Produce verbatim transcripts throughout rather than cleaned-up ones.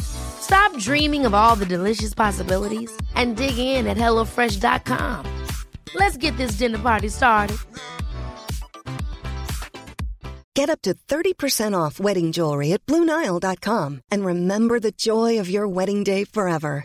Stop dreaming of all the delicious possibilities and dig in at hello fresh dot com. Let's get this dinner party started. Get up to thirty percent off wedding jewelry at blue nile dot com and remember the joy of your wedding day forever.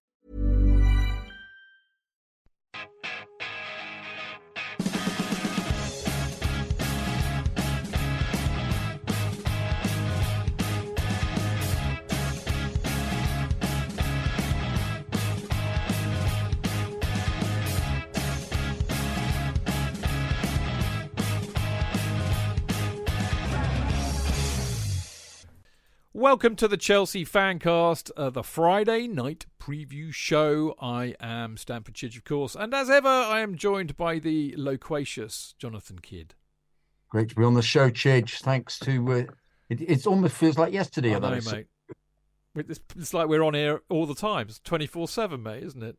Welcome to the Chelsea Fancast, uh, the Friday night preview show. I am Stamford Chidge, of course, and as ever, I am joined by the loquacious Jonathan Kidd. Great to be on the show, Chidge. Thanks to... Uh, it it almost feels like yesterday. I know, though, mate. It's, it's like we're on air all the time. It's twenty-four seven, mate, isn't it?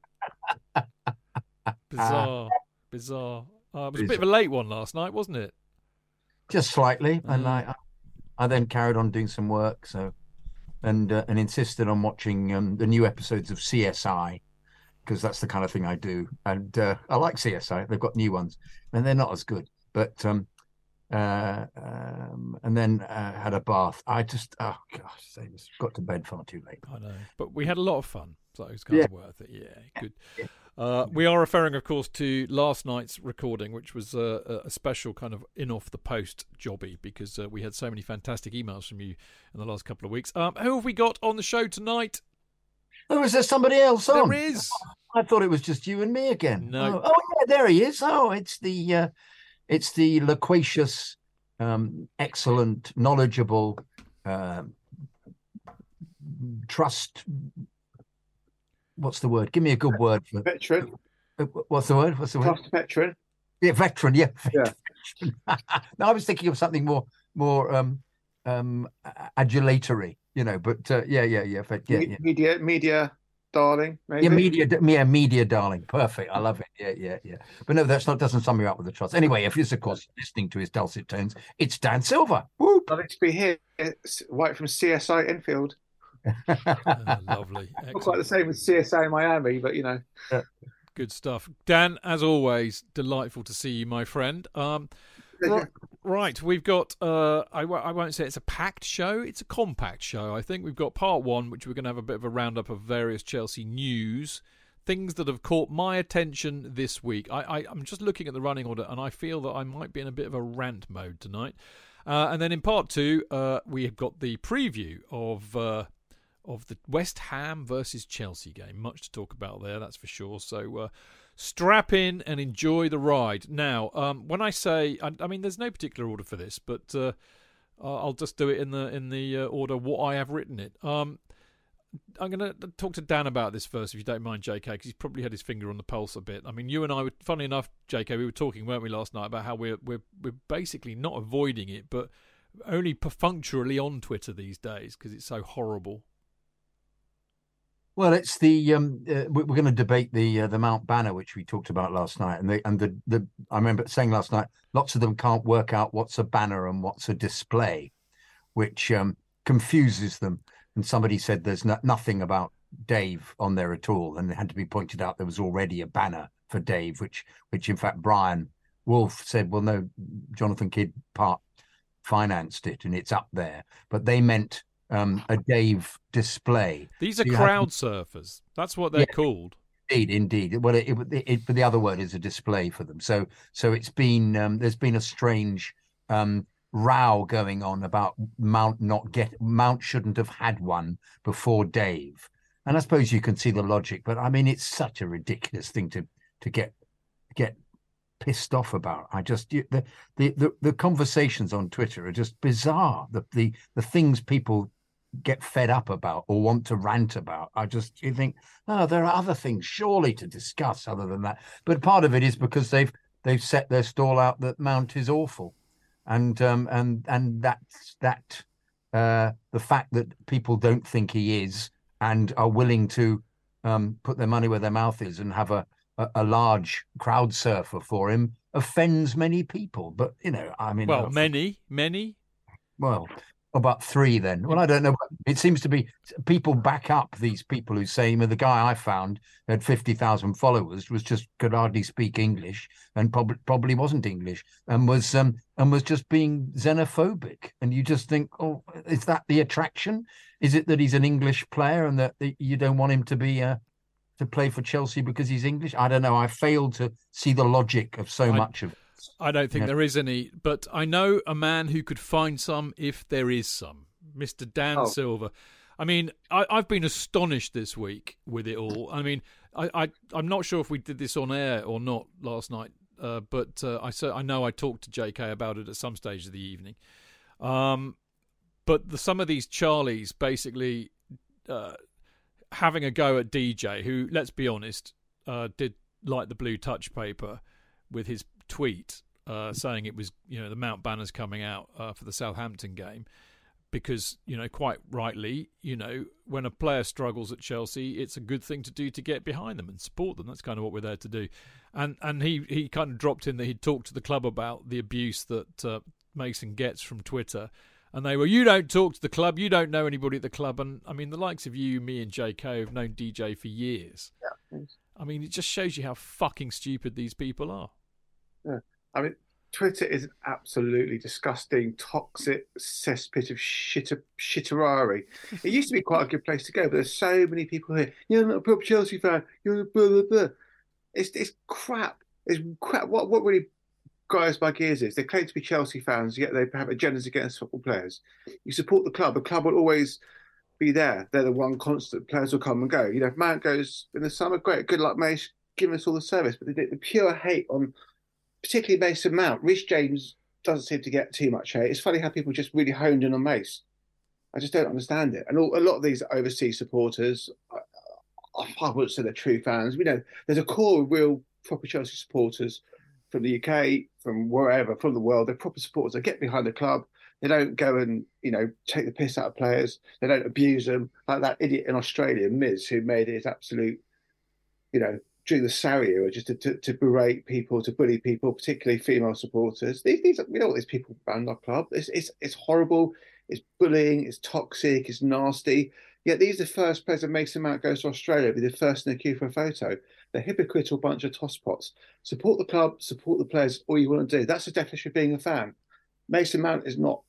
Bizarre. Bizarre. Uh, it was a bit of a late one last night, wasn't it? Just slightly. Uh, and I... I then carried on doing some work, so and uh, and insisted on watching um, the new episodes of C S I, because that's the kind of thing I do, and uh, I like C S I. They've got new ones, and they're not as good. But um, uh, um, and then uh, had a bath. I just oh gosh, I just got to bed far too late. I know, but we had a lot of fun, so it was kind yeah. of worth it. Yeah, good. Yeah. Uh, we are referring, of course, to last night's recording, which was uh, a special kind of in off the post jobby, because uh, we had so many fantastic emails from you in the last couple of weeks. Um, who have we got on the show tonight? Oh, is there somebody else on? There is. I thought it was just you and me again. No. Oh, oh yeah, there he is. Oh, it's the uh, it's the loquacious, um, excellent, knowledgeable, uh, trust. What's the word? Give me a good word. For... Veteran. What's the word? What's the word? Veteran. Yeah, veteran. Yeah. Veteran. yeah. No, I was thinking of something more, more um, um, adulatory, you know. But uh, yeah, yeah, yeah, yeah, yeah. Media, media, darling. Maybe. Yeah, media, yeah, media, darling. Perfect. I love it. Yeah, yeah, yeah. But no, that's not doesn't sum you up with the trust. Anyway, if it's of course listening to his dulcet tones, it's Dan Silver. Whoop. Lovely to be here. It's right from C S I Enfield. uh, lovely. Excellent. Not quite the same as C S I Miami, but you know. Yeah. Good stuff. Dan, as always, delightful to see you, my friend. Um, right, right, we've got, uh, I, w- I won't say it's a packed show, it's a compact show. I think we've got part one, which we're going to have a bit of a roundup of various Chelsea news, things that have caught my attention this week. I, I, I'm just looking at the running order and I feel that I might be in a bit of a rant mode tonight. Uh, and then in part two, uh, we have got the preview of... Uh, of the West Ham versus Chelsea game. Much to talk about there, that's for sure. So uh, strap in and enjoy the ride. Now, um, when I say... I, I mean, there's no particular order for this, but uh, I'll just do it in the in the uh, order what I have written it. Um, I'm going to talk to Dan about this first, if you don't mind, J K, because he's probably had his finger on the pulse a bit. I mean, you and I, were, funnily enough, J K, we were talking, weren't we, last night, about how we're we're, we're basically not avoiding it, but only perfunctorily on Twitter these days, because it's so horrible. Well, it's the um, uh, we're going to debate the uh, the Mount banner, which we talked about last night, and the and the, the I remember saying last night, lots of them can't work out what's a banner and what's a display, which um, confuses them. And somebody said there's no, nothing about Dave on there at all, and it had to be pointed out there was already a banner for Dave, which which in fact Brian Wolf said, well, no, Jonathan Kidd part financed it, and it's up there, but they meant. Um, a Dave display. These are so crowd have... surfers. That's what they're yeah. called. Indeed, indeed. Well, it, it, it, the other word is a display for them. So, so it's been um, there's been a strange um, row going on about Mount not get Mount shouldn't have had one before Dave, and I suppose you can see the logic. But I mean, it's such a ridiculous thing to to get get pissed off about. I just the the the, the conversations on Twitter are just bizarre. The the the things people get fed up about or want to rant about. I just you think, oh, there are other things surely to discuss other than that. But part of it is because they've they've set their stall out that Mount is awful, and um and and that's that uh the fact that people don't think he is and are willing to um put their money where their mouth is and have a a, a large crowd surfer for him offends many people. But you know, I mean, well, many, many, well. About three then. Well, I don't know. It seems to be people back up these people who say, the guy I found had fifty thousand followers, was just could hardly speak English and probably probably wasn't English and was um, and was just being xenophobic. And you just think, oh, is that the attraction? Is it that he's an English player and that you don't want him to be uh, to play for Chelsea because he's English? I don't know. I failed to see the logic of so I... much of it. I don't think yeah. there is any, but I know a man who could find some if there is some, Mister Dan oh. Silver. I mean, I, I've been astonished this week with it all. I mean, I, I, I'm not sure if we did this on air or not last night, uh, but uh, I, so, I know I talked to J K about it at some stage of the evening. Um, but the, some of these Charlies basically uh, having a go at D J, who, let's be honest, uh, did light the blue touch paper with his tweet uh, saying it was, you know, the Mount banners coming out uh, for the Southampton game because, you know, quite rightly, you know, when a player struggles at Chelsea, it's a good thing to do to get behind them and support them. That's kind of what we're there to do. And and he, he kind of dropped in that he'd talked to the club about the abuse that uh, Mason gets from Twitter. And they were, you don't talk to the club, you don't know anybody at the club. And, I mean, the likes of you, me and J K have known D J for years. Yeah. I mean, it just shows you how fucking stupid these people are. Yeah. I mean, Twitter is an absolutely disgusting, toxic cesspit of shitter, shitterari. It used to be quite a good place to go, but there's so many people here. You're not a proper Chelsea fan. You're blah blah blah. It's it's crap. It's crap. What what really grinds my gears is they claim to be Chelsea fans, yet they have agendas against football players. You support the club. The club will always be there. They're the one constant. Players will come and go. You know, if Mount goes in the summer, great. Good luck, mate. Give us all the service. But the, the pure hate on. Particularly Mason Mount. Rhys James doesn't seem to get too much hate. It's funny how people just really honed in on Mace. I just don't understand it. And all, a lot of these overseas supporters, I, I wouldn't say they're true fans. We know there's a core of real proper Chelsea supporters from the U K, from wherever, from the world. They're proper supporters. They get behind the club. They don't go and, you know, take the piss out of players. They don't abuse them like that idiot in Australia, Miz, who made his absolute, you know, during the Sarri era, just to, to, to berate people, to bully people, particularly female supporters. These, these, we know all these people around our club. It's, it's, it's horrible. It's bullying. It's toxic. It's nasty. Yet these are the first players that Mason Mount goes to Australia, be the first in the queue for a photo. They're hypocritical bunch of tosspots. Support the club. Support the players. All you want to do. That's the definition of being a fan. Mason Mount is not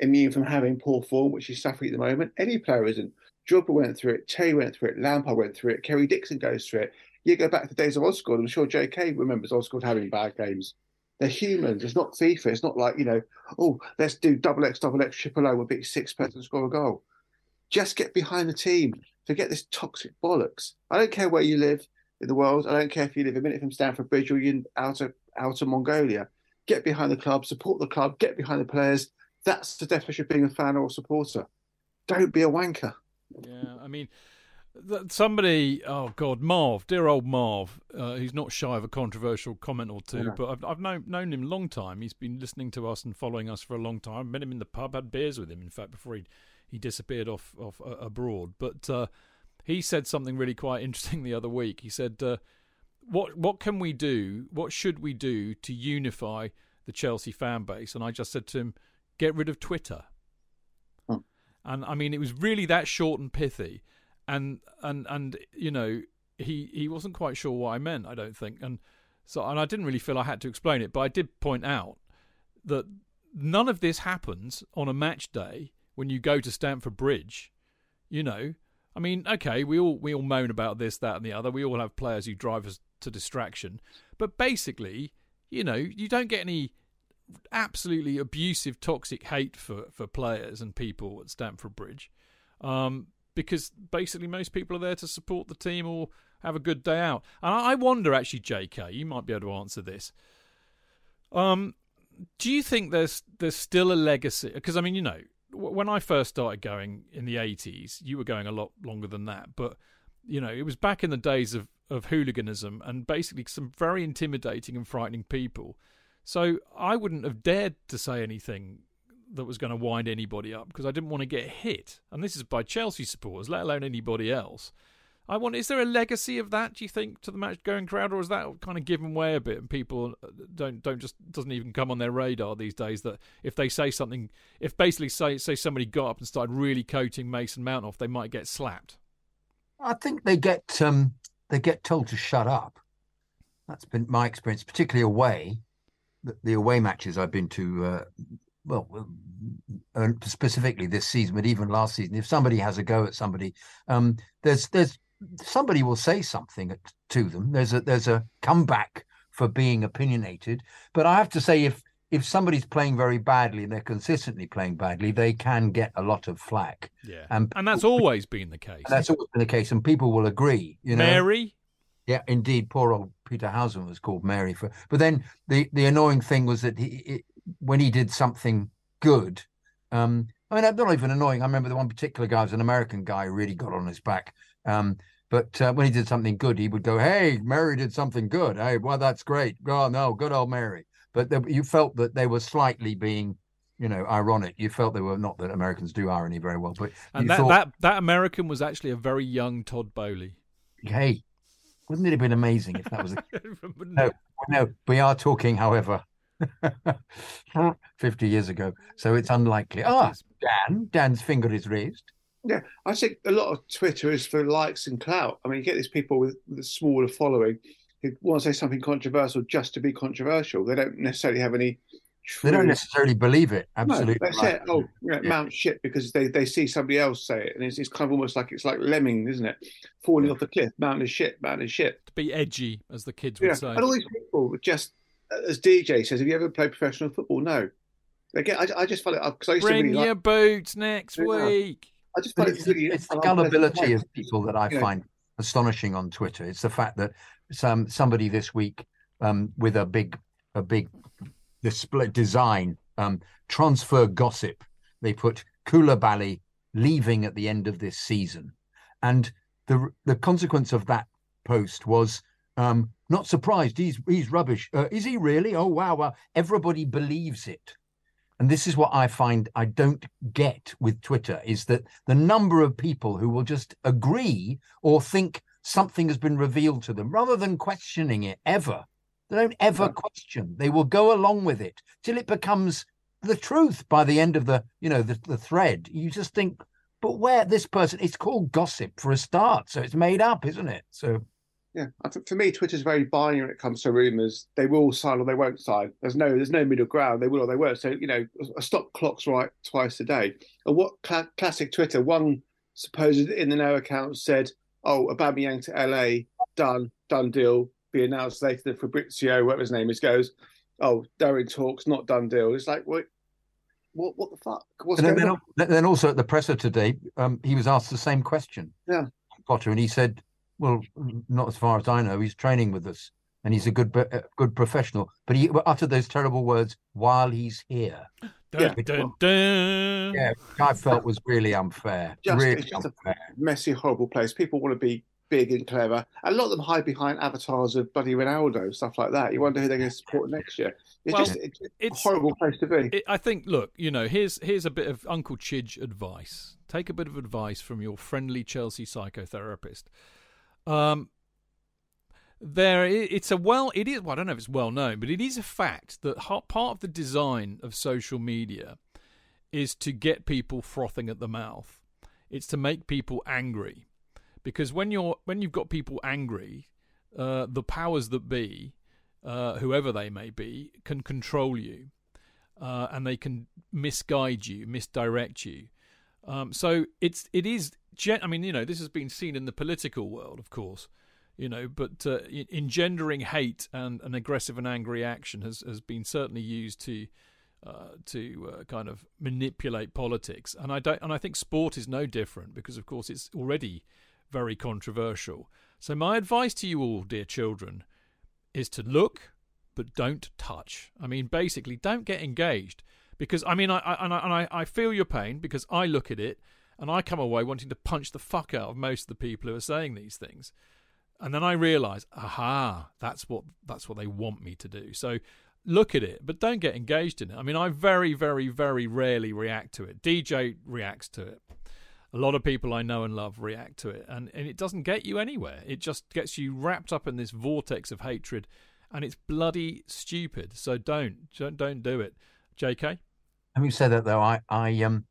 immune from having poor form, which he's suffering at the moment. Any player isn't. Drogba went through it. Terry went through it. Lampard went through it. Kerry Dixon goes through it. You go back to the days of Osgood, I'm sure J K remembers Osgood having bad games. They're humans. It's not FIFA. It's not like, you know, oh, let's do double X, double X, triple O, we'll beat six person and score a goal. Just get behind the team. Forget this toxic bollocks. I don't care where you live in the world. I don't care if you live a minute from Stamford Bridge or you're out of, out of Mongolia. Get behind the club, support the club, get behind the players. That's the definition of being a fan or a supporter. Don't be a wanker. Yeah, I mean... Somebody, oh God, Marv, dear old Marv, uh, he's not shy of a controversial comment or two, yeah. but I've, I've known, known him a long time. He's been listening to us and following us for a long time. Met him in the pub, had beers with him, in fact, before he he disappeared off, off uh, abroad. But uh, he said something really quite interesting the other week. He said, uh, what, what can we do, what should we do to unify the Chelsea fan base? And I just said to him, get rid of Twitter. Hmm. And I mean, it was really that short and pithy. And, and and you know, he, he wasn't quite sure what I meant, I don't think. And so and I didn't really feel I had to explain it, but I did point out that none of this happens on a match day when you go to Stamford Bridge. You know, I mean, okay, we all we all moan about this, that and the other. We all have players who drive us to distraction. But basically, you know, you don't get any absolutely abusive, toxic hate for, for players and people at Stamford Bridge um, because basically most people are there to support the team or have a good day out. And I wonder, actually, J K, you might be able to answer this. Um, do you think there's there's still a legacy? Because, I mean, you know, when I first started going in the eighties, you were going a lot longer than that, but you know, it was back in the days of, of hooliganism and basically some very intimidating and frightening people. So I wouldn't have dared to say anything that was going to wind anybody up because I didn't want to get hit. And this is by Chelsea supporters, let alone anybody else. I wonder, is there a legacy of that, do you think, to the match-going crowd, or is that kind of given way a bit and people don't don't just doesn't even come on their radar these days that if they say something, if basically say say somebody got up and started really coating Mason Mount off, they might get slapped? I think they get um, they get told to shut up. That's been my experience, particularly away. The, the away matches I've been to, uh, well, uh, specifically this season, but even last season, if somebody has a go at somebody, um, there's there's somebody will say something to them. There's a there's a comeback for being opinionated. But I have to say, if if somebody's playing very badly and they're consistently playing badly, they can get a lot of flack. Yeah, and, people, and that's always been the case. That's always been the case, and people will agree. You know, Mary. Yeah, indeed. Poor old Peter Housen was called Mary for. But then the the annoying thing was that he it, when he did something good. Um, I mean, not even annoying. I remember the one particular guy was an American guy who really got on his back. Um, But uh, when he did something good, he would go, hey, Mary did something good. Hey, well, that's great. Oh, no, good old Mary. But the, you felt that they were slightly being, you know, ironic. You felt they were not that Americans do irony very well. But and that, thought, that that American was actually a very young Todd Boehly. Hey, wouldn't it have been amazing if that was a... no, no, we are talking, however, fifty years ago. So it's unlikely. Ah, Dan, Dan's finger is raised. Yeah, I think a lot of Twitter is for likes and clout. I mean, you get these people with, with a smaller following who want to say something controversial just to be controversial. They don't necessarily have any... Truth. They don't necessarily believe it. Absolutely. No, that's right. it. Oh, yeah, yeah. Mount shit because they, they see somebody else say it. And it's, it's kind of almost like it's like lemming, isn't it? Falling yeah. off the cliff. Mount is shit. Mount is shit. To be edgy, as the kids yeah. would say. And all these people just, as D J says, have you ever played professional football? No. Again, I, I just find it... Cause I used Bring to really your like, boots next yeah. week. I just find it's, it really, it's the gullibility of people that I yeah. find astonishing on Twitter. It's the fact that some somebody this week um, with a big a big display design um, transfer gossip. They put Koulibaly leaving at the end of this season, and the the consequence of that post was um, not surprised. He's he's rubbish. Uh, is he really? Oh wow! Wow! Everybody believes it. And this is what I find I don't get with Twitter is that the number of people who will just agree or think something has been revealed to them rather than questioning it ever. They don't ever question. They will go along with it till it becomes the truth by the end of the, you know, the, the thread. You just think, but where this person, it's called gossip for a start. So it's made up, isn't it? So. Yeah, I think for me, Twitter's very binary when it comes to rumours. They will sign or they won't sign. There's no, there's no middle ground. They will or they won't. So you know, a stop clock's right twice a day. And what cl- classic Twitter? One supposed in the know account said, "Oh, Aubameyang to L A, done, done deal, be announced later." The Fabrizio, whatever his name is, goes, "Oh, Darren talks, not done deal." It's like, what, what, what the fuck? What's and then, going then, on? Then also at the presser today, um, he was asked the same question. Yeah, Potter, and he said. Well, not as far as I know. He's training with us, and he's a good, uh, good professional. But he uttered those terrible words while he's here. Dun, yeah, dun, dun. yeah which I felt was really unfair. Just, really it's just unfair. A messy, horrible place. People want to be big and clever. A lot of them hide behind avatars of bloody Ronaldo, stuff like that. You wonder who they're going to support next year. It's well, just it's, it's a horrible place to be. It, I think. Look, you know, here's here's a bit of Uncle Chidge advice. Take a bit of advice from your friendly Chelsea psychotherapist. Um, there it's a well, it is, well, I don't know if it's well known, but it is a fact that part of the design of social media is to get people frothing at the mouth. It's to make people angry, because when you're when you've got people angry, uh, the powers that be, uh, whoever they may be, can control you, uh, and they can misguide you, misdirect you. Um, so it's it is gen- I mean, you know, this has been seen in the political world, of course, you know, but uh, engendering hate and an aggressive and angry action has, has been certainly used to uh, to uh, kind of manipulate politics. And I don't, and I think sport is no different because, of course, it's already very controversial. So my advice to you all, dear children, is to look but don't touch. I mean, basically, don't get engaged because, I mean, I, I, and, I, and I, I feel your pain because I look at it and I come away wanting to punch the fuck out of most of the people who are saying these things. And then I realise, aha, that's what that's what they want me to do. So look at it, but don't get engaged in it. I mean, I very, very, very rarely react to it. D J reacts to it. A lot of people I know and love react to it, and, and it doesn't get you anywhere. It just gets you wrapped up in this vortex of hatred, and it's bloody stupid. So don't don't, don't do it. J K? Having said that, though, I I um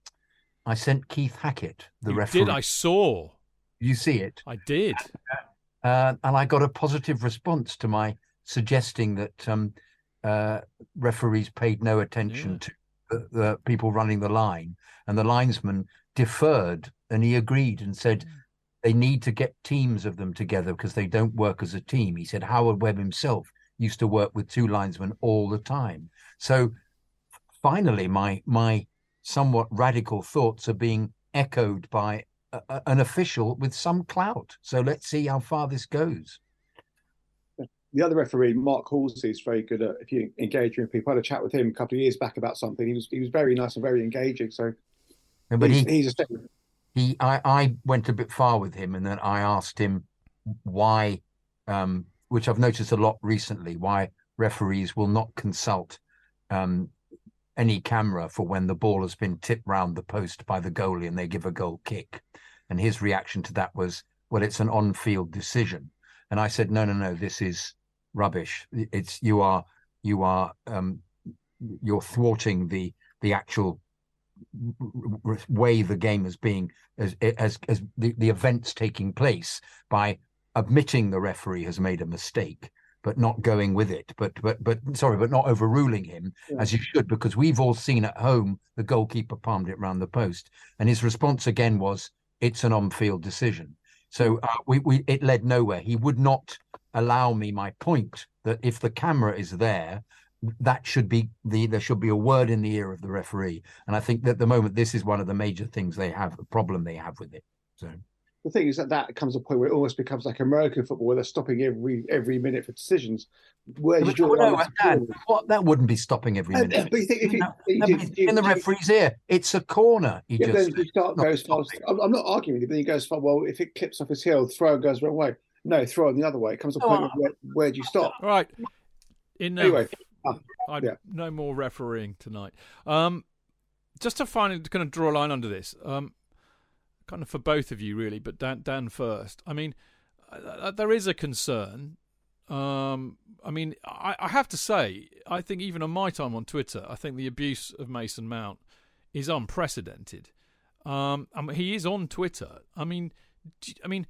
I sent Keith Hackett the you referee. Did I saw? You see it? I did. Uh, and I got a positive response to my suggesting that um, uh, referees paid no attention yeah. to the, the people running the line, and the linesman deferred, and he agreed and said they need to get teams of them together because they don't work as a team. He said Howard Webb himself used to work with two linesmen all the time. So finally, my my somewhat radical thoughts are being echoed by an official with some clout. So let's see how far this goes. The other referee, Mark Halsey, is very good at if you engage with people. I had a chat with him a couple of years back about something. He was he was very nice and very engaging. So, yeah, but he's, he, he's a he. I, I went a bit far with him, and then I asked him why, um, which I've noticed a lot recently, why referees will not consult um, any camera for when the ball has been tipped round the post by the goalie and they give a goal kick. And his reaction to that was, well, it's an on-field decision. And I said, no, no, no, this is rubbish. It's you are you are um, you're thwarting the the actual way the game is being as as as the, the events taking place by admitting the referee has made a mistake, but not going with it, but but but sorry, but not overruling him yeah. as you should, because we've all seen at home the goalkeeper palmed it round the post, and his response again was, "It's an on-field decision." So uh, we we it led nowhere. He would not allow me my point that if the camera is there, that should be the there should be a word in the ear of the referee. And I think that at the moment this is one of the major things they have, the problem they have with it. So. The thing is that that comes a point where it almost becomes like American football, where they're stopping every every minute for decisions. Where you draw no, no, Dan, what, that wouldn't be stopping every minute. Uh, but you think if you, no, you, no, you, you, you in the referee's ear, it's a corner. He yeah, just you start not goes far, I'm not arguing with you, but he goes far. Well, if it clips off his heel, throw goes the wrong way. No, throw it the other way. It comes to a point oh, where, where do you stop? Right. In, uh, anyway, uh, yeah. no more refereeing tonight. Um, just to finally kind of draw a line under this. Um, Kind of for both of you, really, but Dan, Dan first. I mean, uh, there is a concern. Um, I mean, I, I have to say, I think even on my time on Twitter, I think the abuse of Mason Mount is unprecedented. Um, I mean, he is on Twitter. I mean, do, I mean,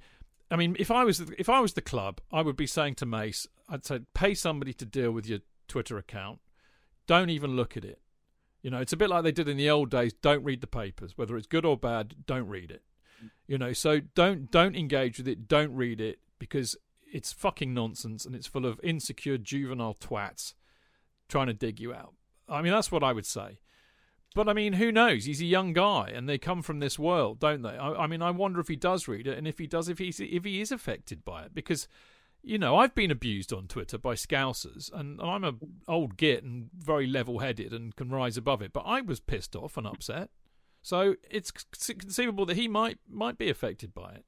I mean, if I was if I was the club, I would be saying to Mace, I'd say, pay somebody to deal with your Twitter account. Don't even look at it. You know, it's a bit like they did in the old days. Don't read the papers, whether it's good or bad. Don't read it. You know, so don't don't engage with it. Don't read it because it's fucking nonsense and it's full of insecure juvenile twats trying to dig you out. I mean, that's what I would say. But I mean, who knows? He's a young guy, and they come from this world, don't they? I, I mean, I wonder if he does read it, and if he does, if he's if he is affected by it, because. You know, I've been abused on Twitter by scousers, and I'm a old git and very level-headed and can rise above it. But I was pissed off and upset, so it's conceivable that he might might be affected by it.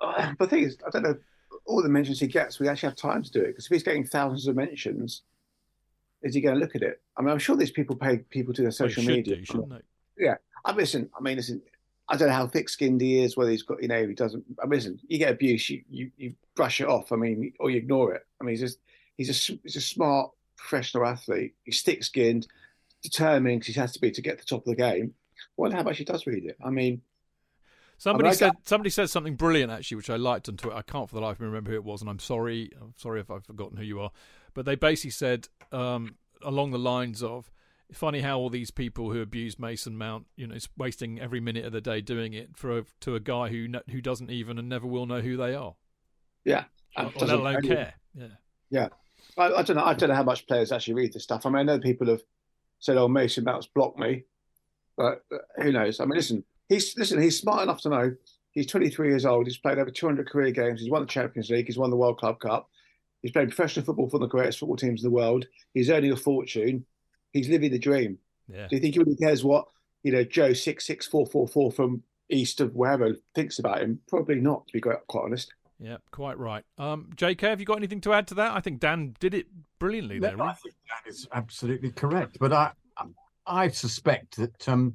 Uh, but the thing is, I don't know. All the mentions he gets, we actually have time to do it because if he's getting thousands of mentions, is he going to look at it? I mean, I'm sure these people pay people to their social they should media, do, shouldn't they? Yeah, I listen. I mean, listen. I don't know how thick-skinned he is, whether he's got, you know, he doesn't. I mean, listen, you get abuse, you, you, you brush it off. I mean, or you ignore it. I mean, he's just he's a he's a smart professional athlete. He's thick-skinned, determined because he has to be to get to the top of the game. I wonder how much he does read it. I mean, somebody I mean, I said got... somebody said something brilliant actually, which I liked on Twitter. I can't for the life of me remember who it was, and I'm sorry, I'm sorry if I've forgotten who you are. But they basically said um, along the lines of, funny how all these people who abuse Mason Mount, you know, is wasting every minute of the day doing it for a, to a guy who who doesn't even and never will know who they are. Yeah, or, or let alone care. Yeah, yeah. I, I don't know. I don't know how much players actually read this stuff. I mean, I know people have said, "Oh, Mason Mount's blocked me," but who knows? I mean, listen, he's listen. He's smart enough to know. He's twenty-three years old. He's played over two hundred career games. He's won the Champions League. He's won the World Club Cup. He's played professional football for the greatest football teams in the world. He's earning a fortune. He's living the dream. Yeah. Do you think he really cares what, you know, Joe six six four four four from east of wherever thinks about him? Probably not, to be quite honest. Yeah, quite right. Um, J K, have you got anything to add to that? I think Dan did it brilliantly there. No, right? I think Dan is absolutely correct. But I I suspect that um,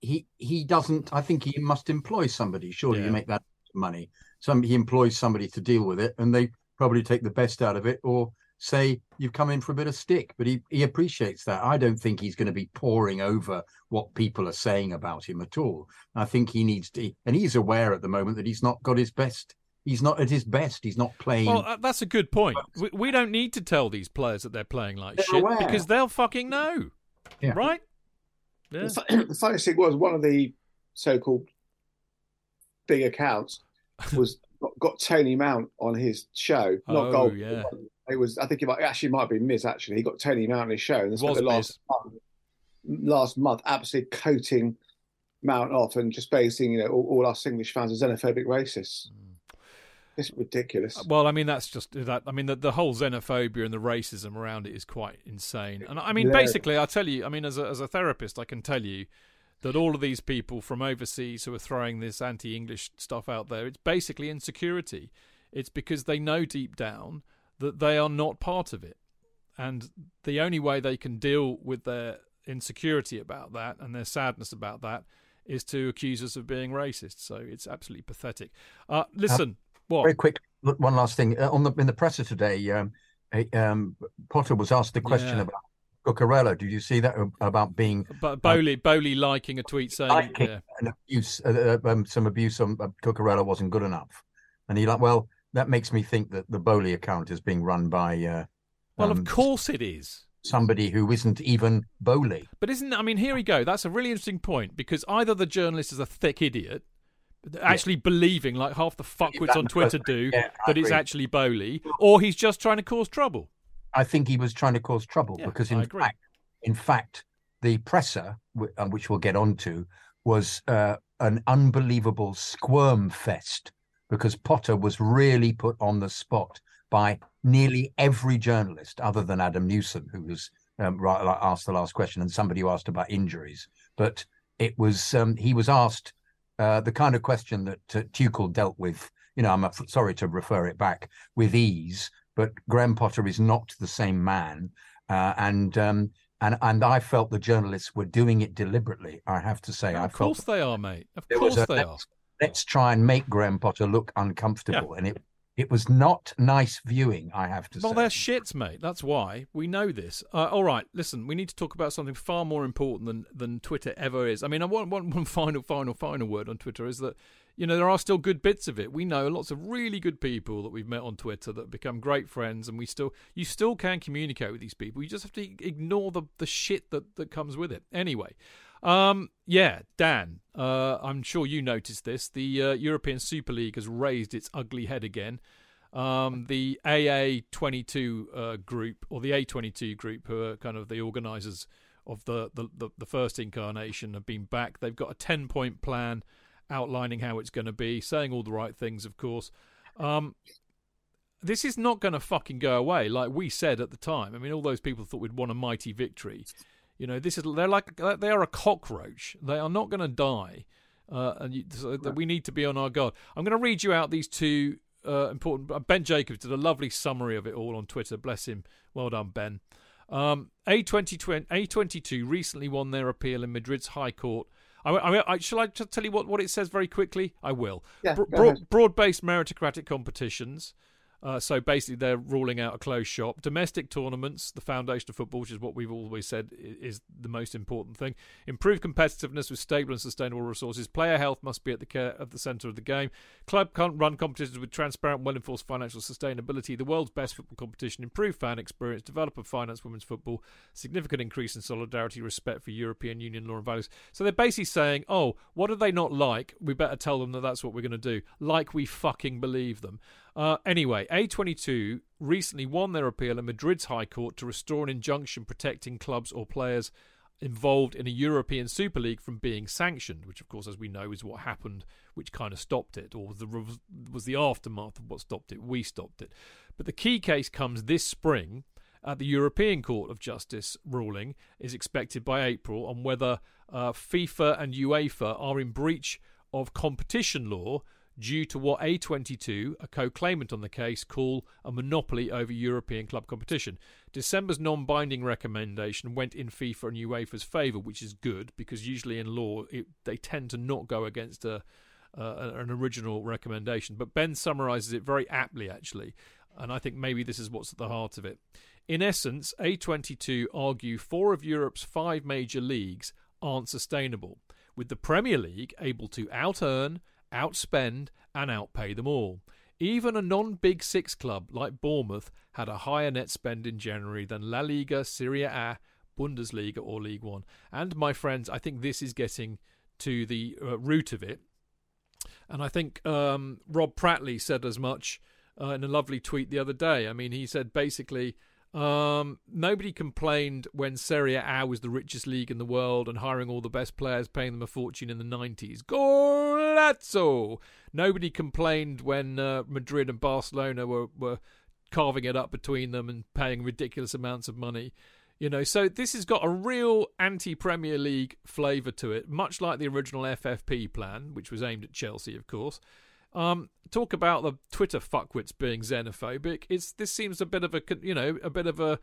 he he doesn't... I think he must employ somebody. Surely yeah. you make that money. Some, he employs somebody to deal with it, and they probably take the best out of it or say, you've come in for a bit of stick. But he, he appreciates that. I don't think he's going to be poring over what people are saying about him at all. I think he needs to... And he's aware at the moment that he's not got his best... He's not at his best. He's not playing. Well, that's a good point. We, we don't need to tell these players that they're playing like they're shit aware. Because they'll fucking know, yeah. right? Yeah. The funniest thing was one of the so-called big accounts was got Tony Mount on his show. Not oh, gold. Yeah. It was. I think it might actually might be Miz. Actually, he got Tony Mount on his show, and this was the last month, last month absolutely coating Mount off and just basing, you know, all, all us English fans as xenophobic racists. Mm. It's ridiculous. Well, I mean, that's just that. I mean, the, the whole xenophobia and the racism around it is quite insane. And I mean, yeah. basically, I tell you, I mean, as a, as a therapist, I can tell you that all of these people from overseas who are throwing this anti-English stuff out there, it's basically insecurity. It's because they know deep down that they are not part of it. And the only way they can deal with their insecurity about that and their sadness about that is to accuse us of being racist. So it's absolutely pathetic. Uh, listen. Uh- What? Very quick, one last thing. Uh, on the in the presser today, um, um, Potter was asked the question yeah. about Cucurella. Did you see that about being? But Boehly, uh, Boehly liking a tweet saying liking yeah. an abuse, uh, um, some abuse on uh, Cucurella wasn't good enough, and he like, well, that makes me think that the Boehly account is being run by. Uh, well, um, of course it is. Somebody who isn't even Boehly. But isn't I mean, here we go. That's a really interesting point because either the journalist is a thick idiot. Actually yeah. believing, like half the fuckwits on Twitter do, yeah, that it's actually Boehly, or he's just trying to cause trouble. I think he was trying to cause trouble yeah, because, in fact, in fact, the presser, which we'll get onto, was uh, an unbelievable squirm fest because Potter was really put on the spot by nearly every journalist, other than Adam Newson, who was um, right, like, asked the last question, and somebody who asked about injuries. But it was um, he was asked. Uh, the kind of question that uh, Tuchel dealt with, you know, I'm a, sorry to refer it back, with ease, but Graham Potter is not the same man. Uh, and um, and and I felt the journalists were doing it deliberately, I have to say. Of I course felt they are, mate. Of course a, they let's, are. Let's try and make Graham Potter look uncomfortable. Yeah. And it it was not nice viewing, I have to well, say. Well, they're shits, mate. That's why. We know this. Uh, all right, listen, we need to talk about something far more important than, than Twitter ever is. I mean, I want one, one final, final, final word on Twitter is that, you know, there are still good bits of it. We know lots of really good people that we've met on Twitter that have become great friends, and we still, you still can communicate with these people. You just have to ignore the, the shit that, that comes with it. Anyway, um, yeah, Dan, uh, I'm sure you noticed this. The uh, European Super League has raised its ugly head again. Um, the A A twenty-two uh, group, or the A twenty-two group, who are kind of the organisers of the, the, the, the first incarnation, have been back. They've got a ten-point plan outlining how it's going to be, saying all the right things, of course. Um, this is not going to fucking go away, like we said at the time. I mean, all those people thought we'd won a mighty victory. You know, this is they're like they are a cockroach. They are not going to die, uh, and you, so that we need to be on our guard. I'm going to read you out these two uh, important. Ben Jacobs did a lovely summary of it all on Twitter. Bless him. Well done, Ben. Um, A twenty-two, A twenty-two recently won their appeal in Madrid's High Court. I, I, I, shall I just tell you what, what it says very quickly? I will. Yeah, Bro- broad, broad-based meritocratic competitions Uh, so basically they're ruling out a closed shop. Domestic tournaments, the foundation of football, which is what we've always said is the most important thing. Improve competitiveness with stable and sustainable resources. Player health must be at the care at the centre of the game. Club can't run competitions with transparent, well-enforced financial sustainability. The world's best football competition. Improve fan experience. Develop and finance women's football. Significant increase in solidarity, respect for European Union law and values. So they're basically saying, oh, what are they not like? We better tell them that that's what we're going to do. Like we fucking believe them. Uh, anyway, A twenty-two recently won their appeal in Madrid's High Court to restore an injunction protecting clubs or players involved in a European Super League from being sanctioned, which, of course, as we know, is what happened, which kind of stopped it, or the, was the aftermath of what stopped it. We stopped it. But the key case comes this spring at the European Court of Justice. Ruling is expected by April on whether uh, FIFA and UEFA are in breach of competition law due to what A twenty-two, a co-claimant on the case, call a monopoly over European club competition. December's non-binding recommendation went in FIFA and UEFA's favour, which is good, because usually in law it, they tend to not go against a, uh, an original recommendation. But Ben summarises it very aptly, actually, and I think maybe this is what's at the heart of it. In essence, A twenty-two argue four of Europe's five major leagues aren't sustainable, with the Premier League able to out-earn, outspend and outpay them all. Even a non-Big Six club like Bournemouth had a higher net spend in January than La Liga, Serie A, Bundesliga or League One. And, my friends, I think this is getting to the uh, root of it. And I think um, Rob Prattley said as much uh, in a lovely tweet the other day. I mean, he said basically, um, nobody complained when Serie A was the richest league in the world and hiring all the best players, paying them a fortune in the nineties. Goal! So nobody complained when uh, Madrid and Barcelona were, were carving it up between them and paying ridiculous amounts of money. You know, so this has got a real anti-Premier League flavour to it, much like the original F F P plan, which was aimed at Chelsea, of course. Um, talk about the Twitter fuckwits being xenophobic. It's this seems a bit of a you know a bit of a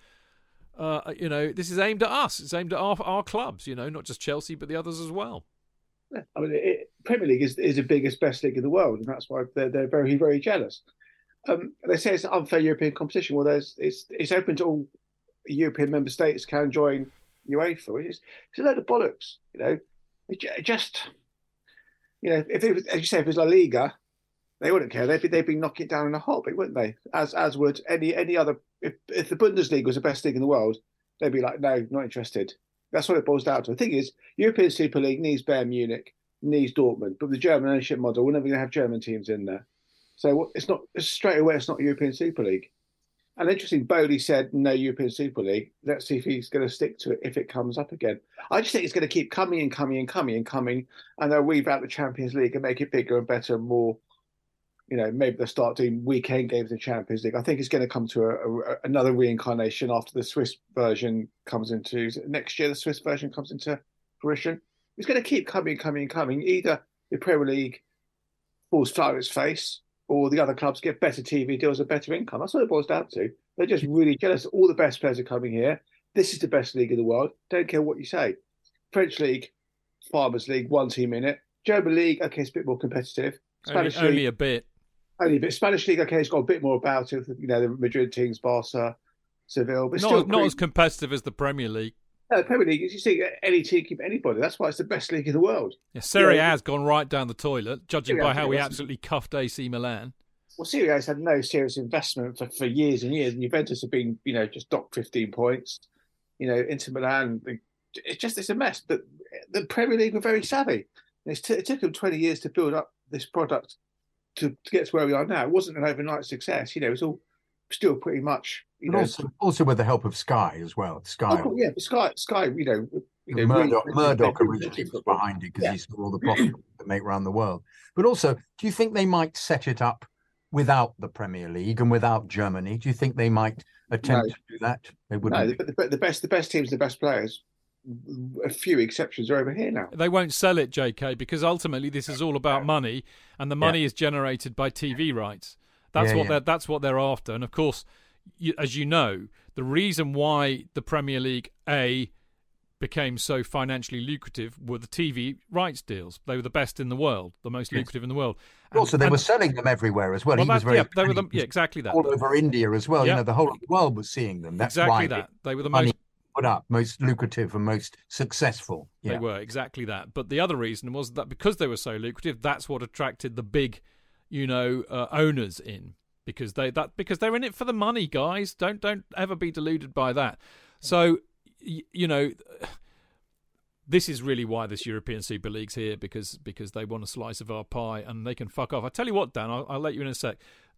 uh, you know this is aimed at us. It's aimed at our, our clubs. You know, not just Chelsea, but the others as well. Yeah, I mean, it, Premier League is, is the biggest, best league in the world, and that's why they're, they're very, very jealous. Um, they say it's an unfair European competition. Well, there's, it's it's open to all European member states can join UEFA. It's, it's a load of bollocks, you know. It just, you know, if it was, as you say, if it was La Liga, they wouldn't care. They'd be, they'd be knocking it down in a heartbeat, wouldn't they? As as would any any other. If, if the Bundesliga was the best league in the world, they'd be like, no, not interested. That's what it boils down to. The thing is, European Super League needs Bayern Munich, needs Dortmund, but the German ownership model, we're never going to have German teams in there. So it's not straight away. It's not European Super League. And interesting, Boehly said no European Super League. Let's see if he's going to stick to it if it comes up again. I just think it's going to keep coming and coming and coming and coming, and they'll weave out the Champions League and make it bigger and better and more. You know, maybe they'll start doing weekend games in the Champions League. I think it's going to come to a, a, another reincarnation after the Swiss version comes into next year. The Swiss version comes into fruition. It's going to keep coming, coming, coming. Either the Premier League falls flat on its face, or the other clubs get better T V deals and better income. That's what it boils down to. They're just really jealous. All the best players are coming here. This is the best league in the world. Don't care what you say. French league, Farmers League, one team in it. German league, okay, it's a bit more competitive. Spanish only, league, only a bit. Only a bit. Spanish league, okay, it's got a bit more about it. You know, the Madrid teams, Barca, Seville. But not, still not as competitive as the Premier League. No, the Premier League, you see, any team keep anybody. That's why it's the best league in the world. Yeah, Serie yeah. A has gone right down the toilet, judging Serie by how we absolutely cuffed A C Milan. Well, Serie A's had no serious investment for, for years and years, and Juventus have been, you know, just docked fifteen points. You know, Inter Milan, it's just it's a mess. But the Premier League were very savvy. And it's t- it took them twenty years to build up this product. To, to get to where we are now, it wasn't an overnight success. You know, it's all still pretty much. You know, also, also with the help of Sky as well. Sky, oh, yeah, but Sky, Sky. You know, you know Murdoch, really, Murdoch originally was behind it because yeah. he saw all the profit that make around the world. But also, do you think they might set it up without the Premier League and without Germany? Do you think they might attempt no. to do that? They wouldn't. No, but the, the best, the best teams, the best players. A few exceptions are over here now. They won't sell it, J K, because ultimately this is all about money, and the money yeah. is generated by T V rights. That's yeah, what yeah. they're that's what they're after. And of course, you, as you know, the reason why the Premier League A became so financially lucrative were the T V rights deals. They were the best in the world, the most yes. lucrative in the world. And also, they and, were selling them everywhere as well. well he that, was very yeah, they were the, yeah, exactly that. All over India as well. Yeah. You know, the whole world was seeing them. That's exactly why that. They were the most put up, most lucrative, and most successful. Yeah. They were exactly that. But the other reason was that because they were so lucrative, that's what attracted the big, you know, uh, owners in because they that because they're in it for the money, guys. Don't don't ever be deluded by that. So. You know, this is really why this European Super League's here, because because they want a slice of our pie and they can fuck off. I tell you what, Dan, I'll, I'll let you in a sec.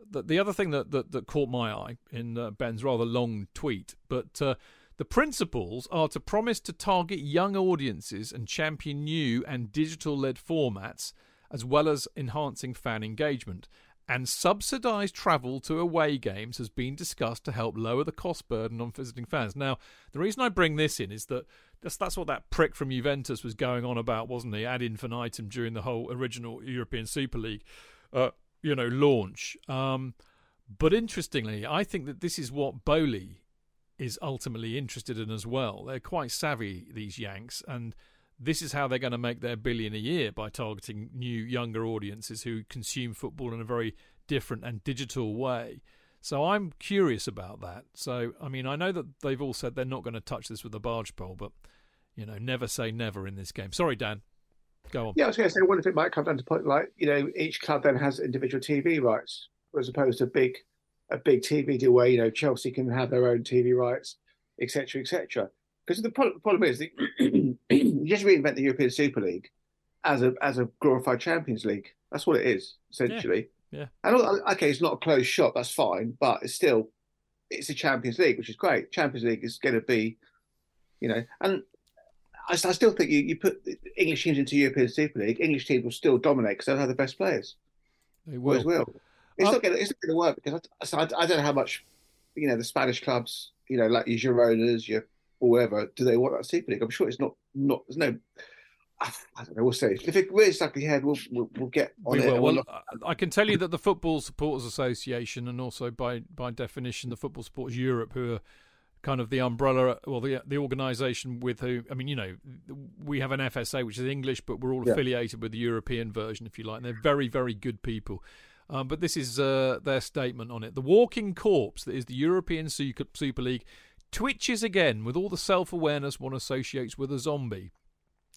The, the other thing that, that, that caught my eye in uh, Ben's rather long tweet, but uh, the principles are to promise to target young audiences and champion new and digital-led formats, as well as enhancing fan engagement. And subsidised travel to away games has been discussed to help lower the cost burden on visiting fans. Now, the reason I bring this in is that that's, that's what that prick from Juventus was going on about, wasn't he? Ad infinitum during the whole original European Super League, uh, you know, launch. Um, but interestingly, I think that this is what Boehly is ultimately interested in as well. They're quite savvy, these Yanks, and this is how they're going to make their billion a year, by targeting new, younger audiences who consume football in a very different and digital way. So I'm curious about that. So, I mean, I know that they've all said they're not going to touch this with a barge pole, but, you know, never say never in this game. Sorry, Dan. Go on. Yeah, I was going to say, I wonder if it might come down to point, like, you know, each club then has individual T V rights, as opposed to big, a big T V deal where, you know, Chelsea can have their own T V rights, et cetera, et cetera. Because the problem is that you just reinvent the European Super League as a as a glorified Champions League. That's what it is, essentially. Yeah. yeah. And okay, it's not a closed shop. That's fine, but it's still it's a Champions League, which is great. Champions League is going to be, you know, and I, I still think you, you put English teams into European Super League, English teams will still dominate because they'll have the best players. They will. Always will. It's uh, not going to work because I, I don't know how much, you know, the Spanish clubs, you know, like your Gironas, your or whatever, do they want that Super League? I'm sure it's not, not there's no, I don't know, we'll see. If it really stuck in your head, we'll, we'll, we'll get on we it. Well, not... I can tell you that the Football Supporters Association, and also by, by definition, the Football Supporters Europe, who are kind of the umbrella, well, the the organisation with who, I mean, you know, we have an F S A, which is English, but we're all yeah. affiliated with the European version, if you like, and they're very, very good people. Um, but this is uh, their statement on it. The walking corpse that is the European Super League twitches again with all the self-awareness one associates with a zombie.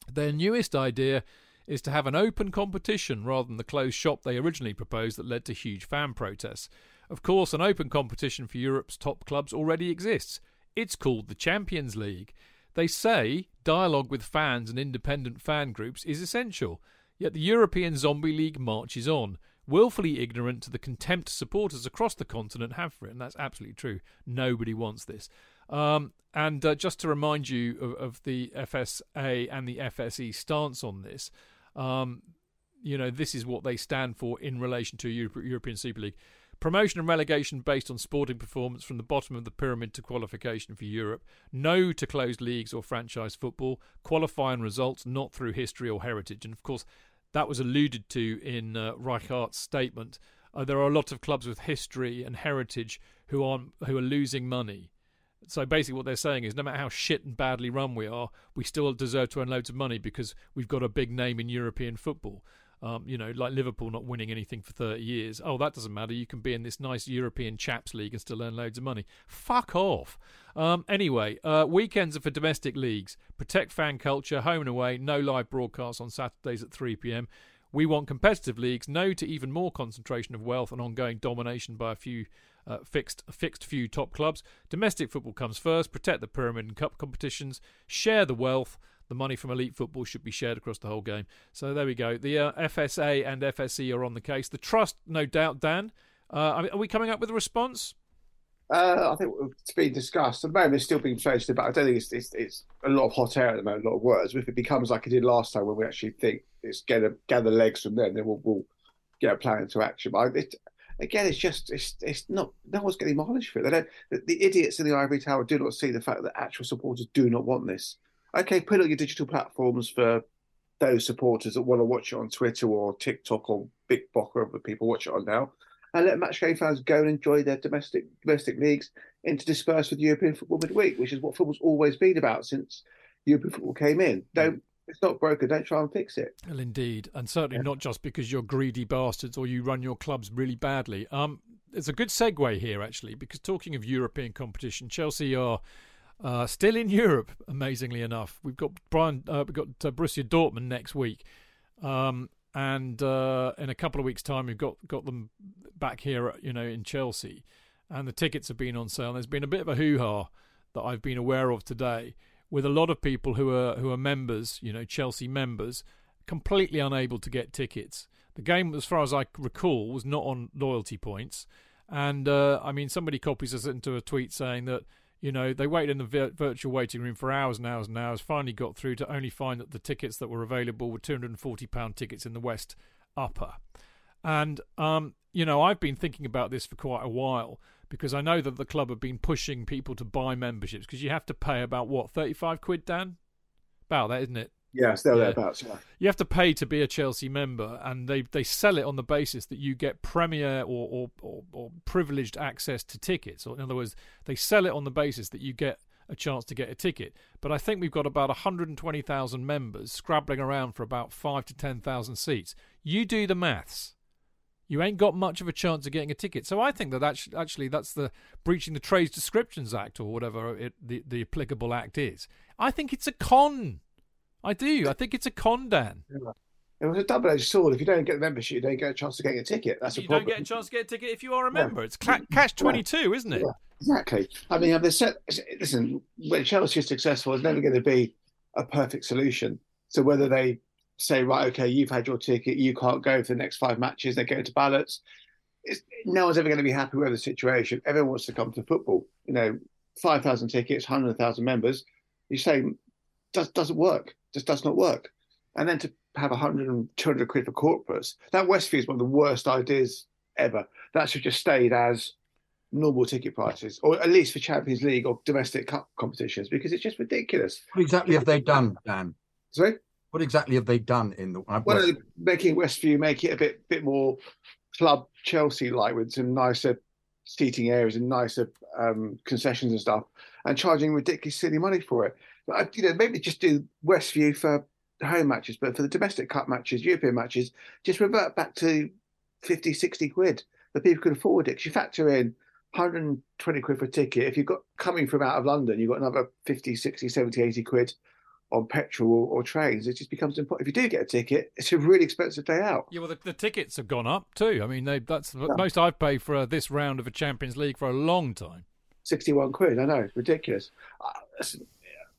Their newest idea is to have an open competition rather than the closed shop they originally proposed that led to huge fan protests. Of course, an open competition for Europe's top clubs already exists. It's called the Champions League. They say dialogue with fans and independent fan groups is essential. Yet the European Zombie League marches on, willfully ignorant to the contempt supporters across the continent have for it. And that's absolutely true. Nobody wants this. Um, and uh, just to remind you of, of the F S A and the F S E stance on this, um, you know, this is what they stand for in relation to Euro- European Super League. Promotion and relegation based on sporting performance from the bottom of the pyramid to qualification for Europe. No to closed leagues or franchise football. Qualifying results, not through history or heritage. And, of course, that was alluded to in uh, Rijkaard's statement. Uh, there are a lot of clubs with history and heritage who aren't, who are losing money. So basically what they're saying is no matter how shit and badly run we are, we still deserve to earn loads of money because we've got a big name in European football. Um, you know, like Liverpool not winning anything for thirty years. Oh, that doesn't matter. You can be in this nice European Chaps League and still earn loads of money. Fuck off. Um, anyway, uh, weekends are for domestic leagues. Protect fan culture, home and away, no live broadcasts on Saturdays at three p.m. We want competitive leagues, no to even more concentration of wealth and ongoing domination by a few Uh, fixed fixed few top clubs. Domestic football comes first. Protect the pyramid and cup competitions. Share the wealth. The money from elite football should be shared across the whole game. So there we go. The uh, F S A and F S E are on the case. The trust, no doubt, Dan. Uh, are we coming up with a response? Uh, I think it's been discussed. At the moment, it's still being floated about. I don't think it's, it's it's a lot of hot air at the moment, a lot of words. If it becomes like it did last time, when we actually think it's going to gather legs from them, then we'll, we'll get a plan into action. But it, Again, it's just, it's it's not, no one's getting mileage for it. They don't, the, the idiots in the ivory tower do not see the fact that actual supporters do not want this. Okay, put on your digital platforms for those supporters that want to watch it on Twitter or TikTok or BikBok or other people watch it on now, and let match game fans go and enjoy their domestic domestic leagues interspersed with European football midweek, which is what football's always been about since, European football came in. Don't. It's not broken. Don't try and fix it. Well, indeed, and certainly yeah. not just because you're greedy bastards or you run your clubs really badly. Um, it's a good segue here, actually, because talking of European competition, Chelsea are uh, still in Europe. Amazingly enough, we've got Brian, uh, we've got uh, Borussia Dortmund next week, um, and uh, in a couple of weeks' time, we've got got them back here, you know, in Chelsea, and the tickets have been on sale. There's been a bit of a hoo-ha that I've been aware of today, with a lot of people who are who are members, you know, Chelsea members, completely unable to get tickets. The game, as far as I recall, was not on loyalty points. And, uh, I mean, somebody copies us into a tweet saying that, you know, they waited in the vir- virtual waiting room for hours and hours and hours, finally got through to only find that the tickets that were available were two hundred forty pounds tickets in the West Upper. And, um, you know, I've been thinking about this for quite a while, because I know that the club have been pushing people to buy memberships, because you have to pay about, what, thirty-five quid, Dan? About that, isn't it? Yeah, still yeah. thereabouts. Yeah. You have to pay to be a Chelsea member, and they, they sell it on the basis that you get premier or, or, or, or privileged access to tickets. Or in other words, they sell it on the basis that you get a chance to get a ticket. But I think we've got about one hundred twenty thousand members scrabbling around for about five to ten thousand seats. You do the maths. You ain't got much of a chance of getting a ticket. So I think that actually, actually that's the breaching the Trades Descriptions Act, or whatever it, the, the applicable act is. I think it's a con. I do. I think it's a con, Dan. Yeah. It was a double-edged sword. If you don't get a membership, you don't get a chance to get a ticket. That's a problem. You don't get a chance to get a ticket if you are a member. Yeah. It's catch twenty-two, yeah. isn't it? Yeah. Exactly. I mean, I've said, listen, when Chelsea is successful, it's never going to be a perfect solution. So whether they say, right, okay, you've had your ticket, you can't go for the next five matches, they go to ballots. It's, no one's ever going to be happy with the situation. Everyone wants to come to football. You know, five thousand tickets, one hundred thousand members. You say, does, doesn't work. Just does not work. And then to have one hundred and two hundred quid for corporates, that Westfield is one of the worst ideas ever. That should just stayed as normal ticket prices, or at least for Champions League or domestic cup competitions, because it's just ridiculous. What exactly have they done, Dan? Sorry? What exactly have they done in the? I've well, worked... making Westview make it a bit bit more club Chelsea like, with some nicer seating areas and nicer um, concessions and stuff, and charging ridiculous silly money for it. But, you know, maybe just do Westview for home matches, but for the domestic cup matches, European matches, just revert back to fifty, sixty quid that people can afford it. Because you factor in one hundred twenty quid for a ticket. If you've got coming from out of London, you've got another fifty, sixty, seventy, eighty quid. On petrol or trains, it just becomes important. If you do get a ticket, it's a really expensive day out. Yeah, well, the, the tickets have gone up too. I mean, they, that's the yeah. most I've paid for uh, this round of a Champions League for a long time. sixty-one quid, I know, it's ridiculous. Uh,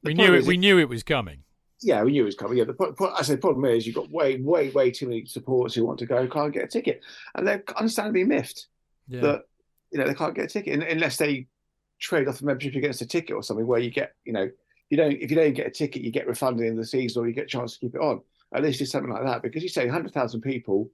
we knew it. Is, we knew it was coming. Yeah, we knew it was coming. Yeah, the point, point, I say the problem is you've got way, way, way too many supporters who want to go and can't get a ticket, and they're understandably miffed yeah. that you know they can't get a ticket unless they trade off a membership against a ticket or something, where you get you know. You don't. If you don't get a ticket, you get refunded in the season, or you get a chance to keep it on. At least it's something like that, because you say one hundred thousand people,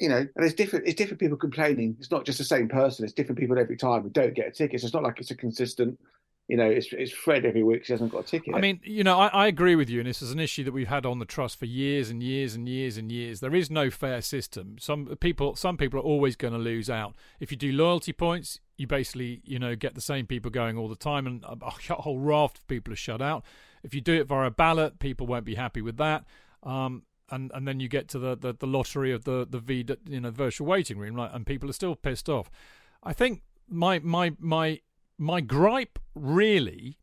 you know, and it's different. It's different people complaining. It's not just the same person. It's different people every time who don't get a ticket. So it's not like it's a consistent. You know, it's it's Fred every week because he hasn't got a ticket. I mean, you know, I, I agree with you, and this is an issue that we've had on the trust for years and years and years and years. There is no fair system. Some people, some people are always going to lose out. If you do loyalty points, you basically, you know, get the same people going all the time, and a whole raft of people are shut out. If you do it via a ballot, people won't be happy with that. Um, and, and then you get to the, the, the lottery of the the v, you know, virtual waiting room, right? And people are still pissed off. I think my my my. My gripe really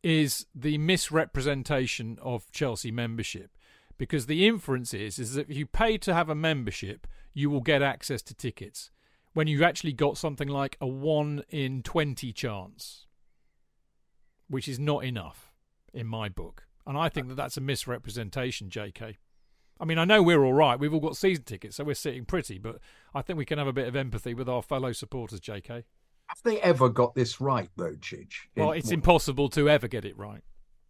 is the misrepresentation of Chelsea membership, because the inference is is that if you pay to have a membership, you will get access to tickets, when you actually got something like a one in twenty chance, which is not enough in my book. And I think that that's a misrepresentation, J K. I mean, I know we're all right. We've all got season tickets, so we're sitting pretty, but I think we can have a bit of empathy with our fellow supporters, J K. Have they ever got this right, though, Chidge? Well, it's impossible to ever get it right.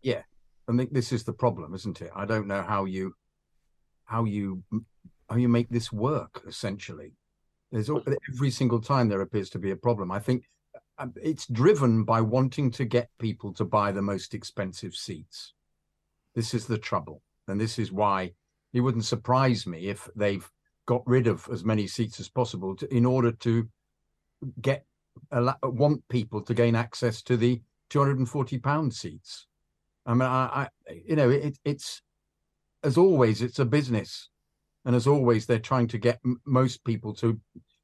Yeah, I think this is the problem, isn't it? I don't know how you, how you, how you make this work. Essentially, there's every single time there appears to be a problem. I think it's driven by wanting to get people to buy the most expensive seats. This is the trouble, and this is why it wouldn't surprise me if they've got rid of as many seats as possible to, in order to get. Want people to gain access to the two hundred and forty pound seats. I mean, I, I you know, it, it's, as always, it's a business. And as always, they're trying to get m- most people to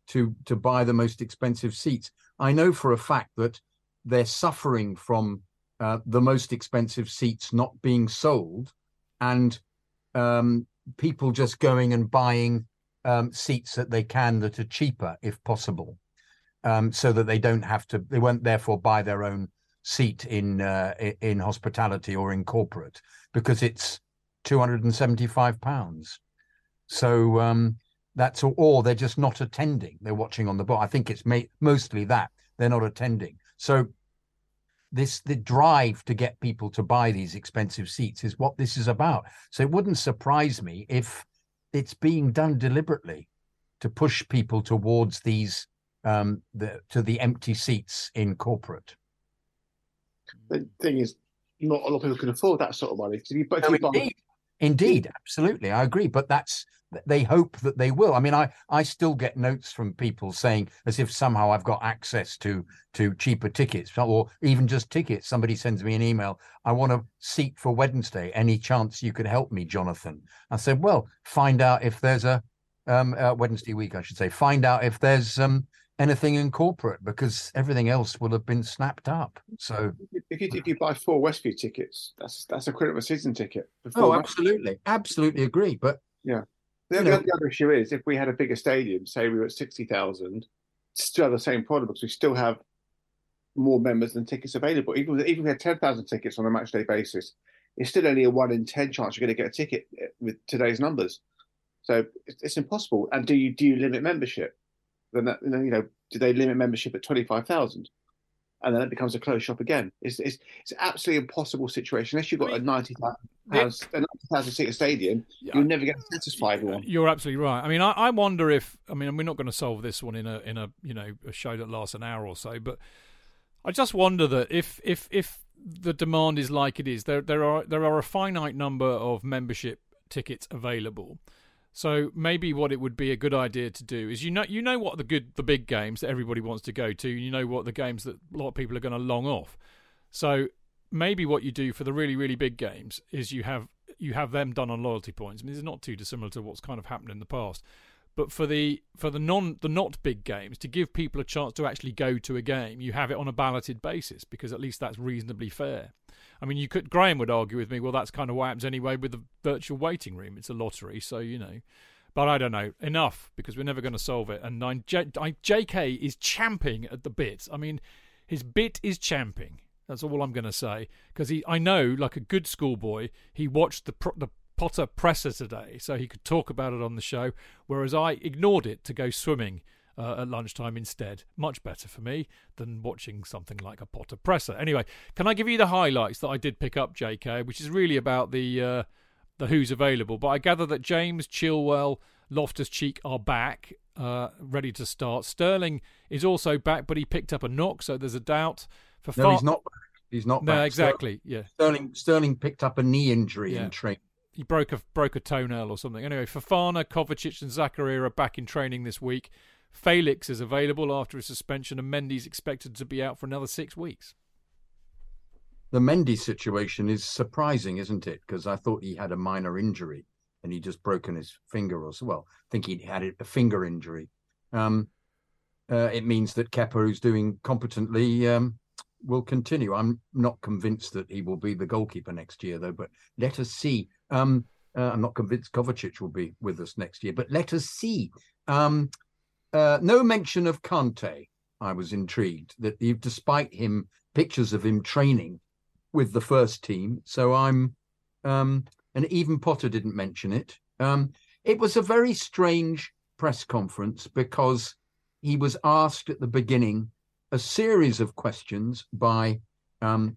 to to buy the most expensive seats. I know for a fact that they're suffering from uh, the most expensive seats not being sold, and um, people just going and buying um, seats that they can that are cheaper, if possible, um, so that they don't have to. They won't therefore buy their own seat in uh, in hospitality or in corporate, because it's two hundred seventy-five pounds. So um, that's all, or they're just not attending. They're watching on the board. I think it's ma- mostly that they're not attending. So this, the drive to get people to buy these expensive seats is what this is about. So it wouldn't surprise me if it's being done deliberately to push people towards these, um, the, to the empty seats in corporate. The thing is, not a lot of people can afford that sort of money. If you, if you no, buy- indeed. Indeed, absolutely, I agree. But that's, they hope that they will. I mean, I, I still get notes from people saying as if somehow I've got access to to cheaper tickets, or even just tickets. Somebody sends me an email, I want a seat for Wednesday. Any chance you could help me, Jonathan? I said, well, find out if there's a um, uh, Wednesday week, I should say. Find out if there's um, anything in corporate, because everything else will have been snapped up. So if you, if you buy four Westview tickets, that's that's a quid of a season ticket. Oh, West- absolutely, absolutely agree. But yeah, the, the, know, the other issue is if we had a bigger stadium, say we were at sixty thousand, still have the same problem because we still have more members than tickets available. Even even if we had ten thousand tickets on a match day basis, it's still only a one in ten chance you're going to get a ticket with today's numbers. So it's, it's impossible. And do you do you limit membership? Then that, you know, do they limit membership at twenty-five thousand? And then it becomes a closed shop again. It's it's, it's an absolutely impossible situation. Unless you've got I mean, a ninety thousand seat stadium, yeah, you'll never get satisfied with one. You're absolutely right. I mean, I, I wonder if, I mean, we're not going to solve this one in a in a you know a show that lasts an hour or so, but I just wonder that if if if the demand is like it is, there there are there are a finite number of membership tickets available. So maybe what it would be a good idea to do is, you know, you know what the good, the big games that everybody wants to go to, you know what the games that a lot of people are going to long off. So maybe what you do for the really, really big games is you have you have them done on loyalty points. I mean, it's not too dissimilar to what's kind of happened in the past. But for the for the non the not big games, to give people a chance to actually go to a game, you have it on a balloted basis, because at least that's reasonably fair. I mean, you could. Graham would argue with me, well, that's kind of what happens anyway with the virtual waiting room. It's a lottery, so, you know. But I don't know. Enough, because we're never going to solve it. And I, J K is champing at the bit. I mean, his bit is champing. That's all I'm going to say. Because he, I know, like a good schoolboy, he watched the, the Potter presser today, so he could talk about it on the show, whereas I ignored it to go swimming Uh, at lunchtime instead. Much better for me than watching something like a Potter presser. Anyway, can I give you the highlights that I did pick up, J K, which is really about the uh, the who's available. But I gather that James, Chilwell, Loftus-Cheek are back, uh, ready to start. Sterling is also back, but he picked up a knock, so there's a doubt. For no, far- he's not back. He's not no, back. exactly, Sterling, yeah. Sterling, Sterling picked up a knee injury yeah. in training. He broke a, broke a toenail or something. Anyway, Fofana, Kovacic and Zakaria are back in training this week. Felix is available after his suspension, and Mendy's expected to be out for another six weeks. The Mendy situation is surprising, isn't it? Because I thought he had a minor injury and he just broken his finger or so. Well, I think he had a finger injury. Um, uh, it means that Kepa, who's doing competently, um, will continue. I'm not convinced that he will be the goalkeeper next year, though, but let us see. Um, uh, I'm not convinced Kovacic will be with us next year, but let us see. Um, Uh, no mention of Kante. I was intrigued that, you, despite him, pictures of him training with the first team. So I'm, um, and even Potter didn't mention it. Um, it was a very strange press conference, because he was asked at the beginning a series of questions by um,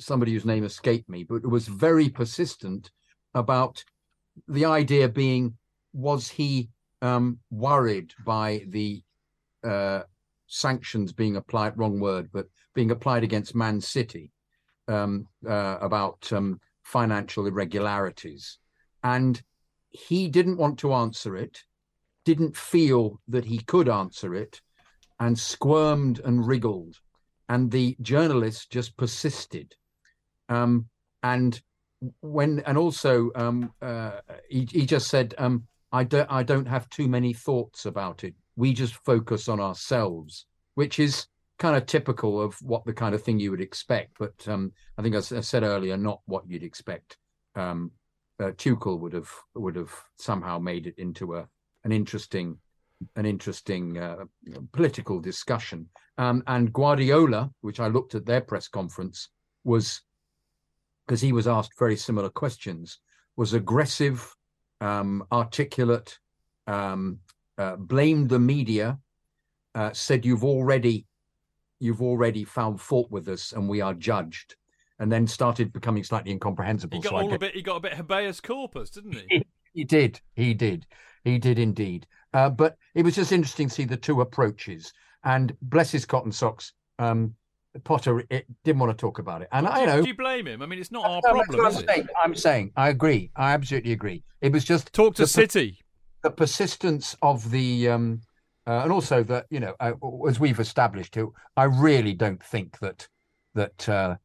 somebody whose name escaped me, but was very persistent about the idea being, was he Um, worried by the uh, sanctions being applied, wrong word, but being applied against Man City um, uh, about um, financial irregularities. And he didn't want to answer it, didn't feel that he could answer it, and squirmed and wriggled. And the journalist just persisted. Um, and when and also um, uh, he, he just said, um, I don't I don't have too many thoughts about it. We just focus on ourselves, which is kind of typical of what the kind of thing you would expect. But um, I think I, I said earlier, not what you'd expect. Um, uh, Tuchel would have would have somehow made it into a an interesting an interesting uh, political discussion. Um, and Guardiola, which I looked at their press conference, was, because he was asked very similar questions, was aggressive, um, articulate, um, uh, blamed the media, uh, said you've already you've already found fault with us and we are judged, and then started becoming slightly incomprehensible. He got so all I a bit. He got a bit habeas corpus, didn't he? he? He did. He did. He did indeed. Uh, but it was just interesting to see the two approaches. And bless his cotton socks, um, Potter it, didn't want to talk about it. And do, I know. Do you blame him? I mean, it's not our no, problem. I'm, is saying, it? I'm saying, I agree. I absolutely agree. It was just talk to the, City. The persistence of the, um, uh, and also that you know, uh, as we've established, I really don't think that that uh,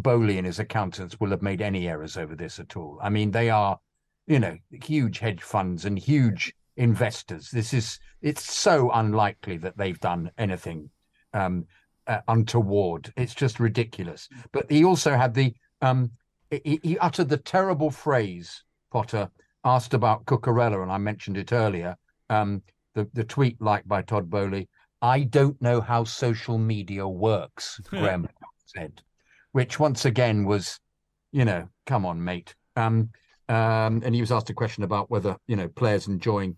Boehly and his accountants will have made any errors over this at all. I mean, they are, you know, huge hedge funds and huge investors. This is it's so unlikely that they've done anything um uh, untoward. It's just ridiculous. But he also had the um he, he uttered the terrible phrase. Potter asked about Cucurella, and I mentioned it earlier, um the the tweet liked by Todd Boehly. I don't know how social media works, Graham said, which once again was, you know, come on, mate. um um and he was asked a question about whether, you know, players enjoying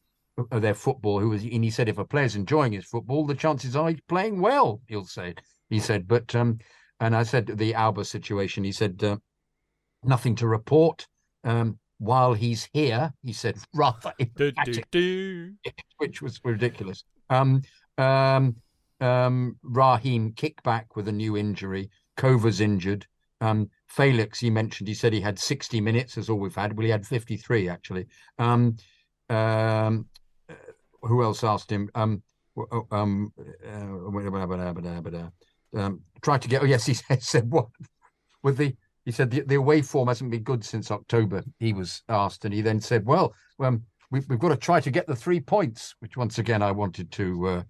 their football, who was, and he said, if a player's enjoying his football, the chances are he's playing well. He'll say, he said, but um, and I said the Alba situation. He said uh, nothing to report um, while he's here. He said rather, do, do, do. Which was ridiculous. Um, um, um, Raheem kickback with a new injury. Kova's injured. Um, Felix, he mentioned, he said he had sixty minutes. That's all we've had. Well, he had fifty-three actually. Um, um, Who else asked him? Um, um, uh, um, tried to get. Oh yes, he said, said what? With the he said the, the away form hasn't been good since October. He was asked, and he then said, "Well, um, we've, we've got to try to get the three points." Which once again, I wanted to uh,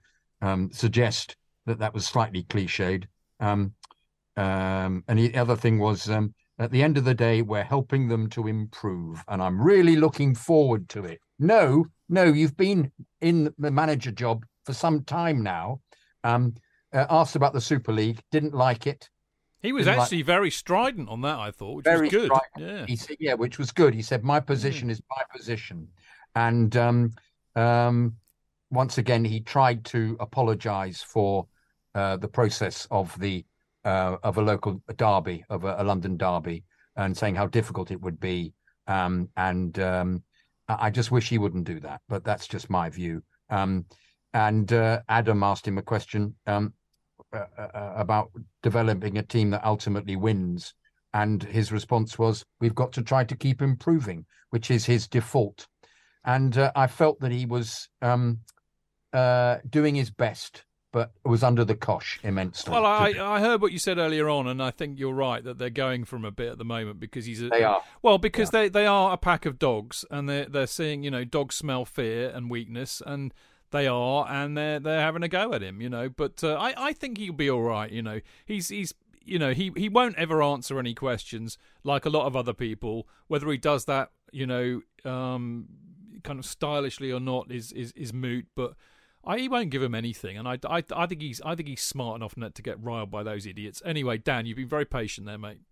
um, suggest that that was slightly cliched. Um, um, and the other thing was, um, at the end of the day, we're helping them to improve, and I'm really looking forward to it. No. No, you've been in the manager job for some time now. Um, uh, asked about the Super League, didn't like it. He was didn't actually like... very strident on that, I thought, which very was good. Strident. Yeah. He said, yeah, which was good. He said, my position mm. is my position. And um, um, once again, he tried to apologise for uh, the process of the uh, of a local derby, of a, a London derby, and saying how difficult it would be. Um, and... Um, I just wish he wouldn't do that, but that's just my view. Um, and uh, Adam asked him a question um, uh, uh, about developing a team that ultimately wins. And his response was, we've got to try to keep improving, which is his default. And uh, I felt that he was um, uh, doing his best, but was under the cosh immensely. Well, I, I heard what you said earlier on, and I think you're right that they're going from a bit at the moment because he's a, they are well because yeah. they, they are a pack of dogs, and they're they're seeing, you know, dogs smell fear and weakness, and they are and they're they're having a go at him, you know. But uh, I I think he'll be all right, you know. He's he's you know he he won't ever answer any questions like a lot of other people. Whether he does that, you know, um, kind of stylishly or not, is is is moot, but. I, he won't give him anything, and I, I, I think he's I think he's smart enough not to get riled by those idiots. Anyway, Dan, you've been very patient there, mate.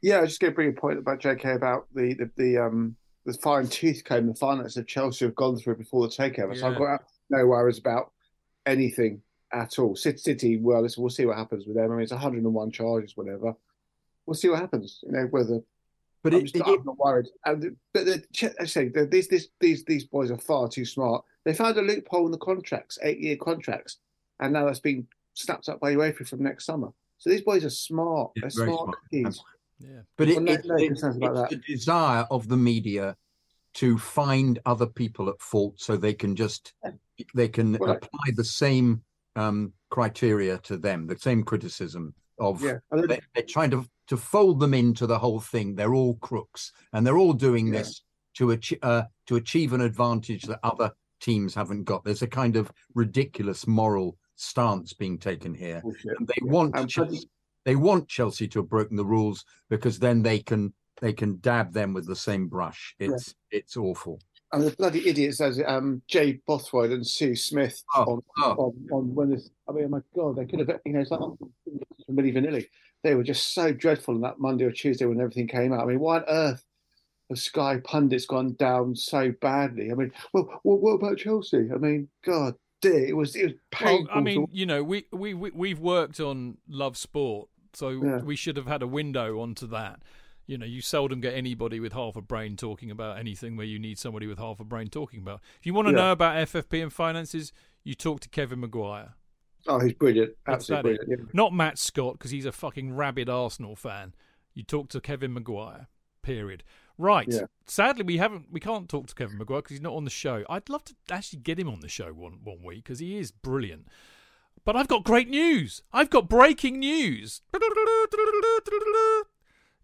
Yeah, I was just going to bring a point about J K about the the the, um, the fire and tooth comb the finance that Chelsea have gone through before the takeover. Yeah. So I've got no worries about anything at all. City, City well, we'll see what happens with them. I mean, it's one hundred and one charges, whatever. We'll see what happens. You know, whether. But I'm, it, just, it, I'm not worried. And, but the, I say these these these these boys are far too smart. They found a loophole in the contracts, eight-year contracts, and now that's been snapped up by UEFA from next summer. So these boys are smart. They're smart kids. Yeah. But it, it, no it, it's that. The desire of the media to find other people at fault, so they can just yeah. they can right. apply the same um, criteria to them, the same criticism of yeah. they're, they're trying to to fold them into the whole thing. They're all crooks, and they're all doing yeah. this to, ach- uh, to achieve an advantage that other teams haven't got. There's a kind of ridiculous moral stance being taken here. Oh, and they yeah. want Chelsea, they want Chelsea to have broken the rules, because then they can they can dab them with the same brush. It's yeah. it's awful. And the bloody idiots, as um, Jay Bothroyd and Sue Smith oh, on, oh. on on when this. I mean, oh my God, they could have, you know, it's like Milli Vanilli. They were just so dreadful on that Monday or Tuesday when everything came out. I mean, why on earth have Sky pundits gone down so badly? I mean, well, what about Chelsea? I mean, God dear, it was it was painful. Well, I mean, you know, we we we've worked on Love Sport, so yeah. we should have had a window onto that. You know, you seldom get anybody with half a brain talking about anything where you need somebody with half a brain talking about. If you want to yeah. know about F F P and finances, you talk to Kevin Maguire. Oh, he's brilliant. Absolutely brilliant. Yeah. Not Matt Scott, because he's a fucking rabid Arsenal fan. You talk to Kevin Maguire, period. Right. Yeah. Sadly, we haven't. We can't talk to Kevin Maguire because he's not on the show. I'd love to actually get him on the show one, one week because he is brilliant. But I've got great news. I've got breaking news.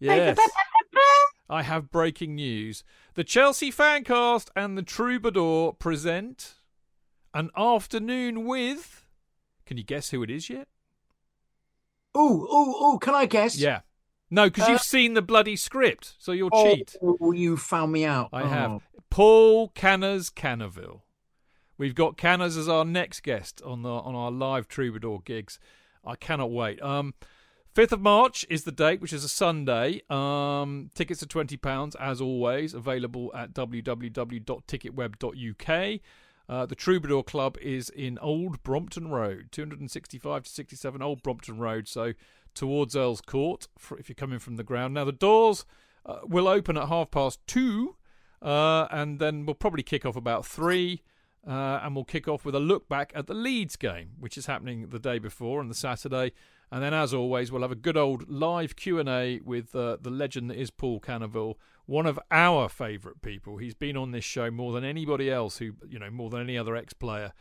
Yes, I have breaking news. The Chelsea Fancast and the Troubadour present an afternoon with... Can you guess who it is yet? Oh, oh, oh, can I guess? Yeah. No, because uh, you've seen the bloody script, so you'll oh, cheat. Oh, you found me out. I oh. have. Paul Canners Canoville. We've got Canners as our next guest on the on our live Troubadour gigs. I cannot wait. Um... fifth of March is the date, which is a Sunday. Um, tickets are twenty pounds, as always, available at w w w dot ticket web dot u k. Uh, the Troubadour Club is in Old Brompton Road, two sixty-five to sixty-seven Old Brompton Road, so towards Earl's Court, for, if you're coming from the ground. Now, the doors uh, will open at half past two, uh, and then we'll probably kick off about three. Uh, and we'll kick off with a look back at the Leeds game, which is happening the day before on the Saturday. And then, as always, we'll have a good old live Q and A with uh, the legend that is Paul Canoville, one of our favourite people. He's been on this show more than anybody else, who you know, more than any other ex-player,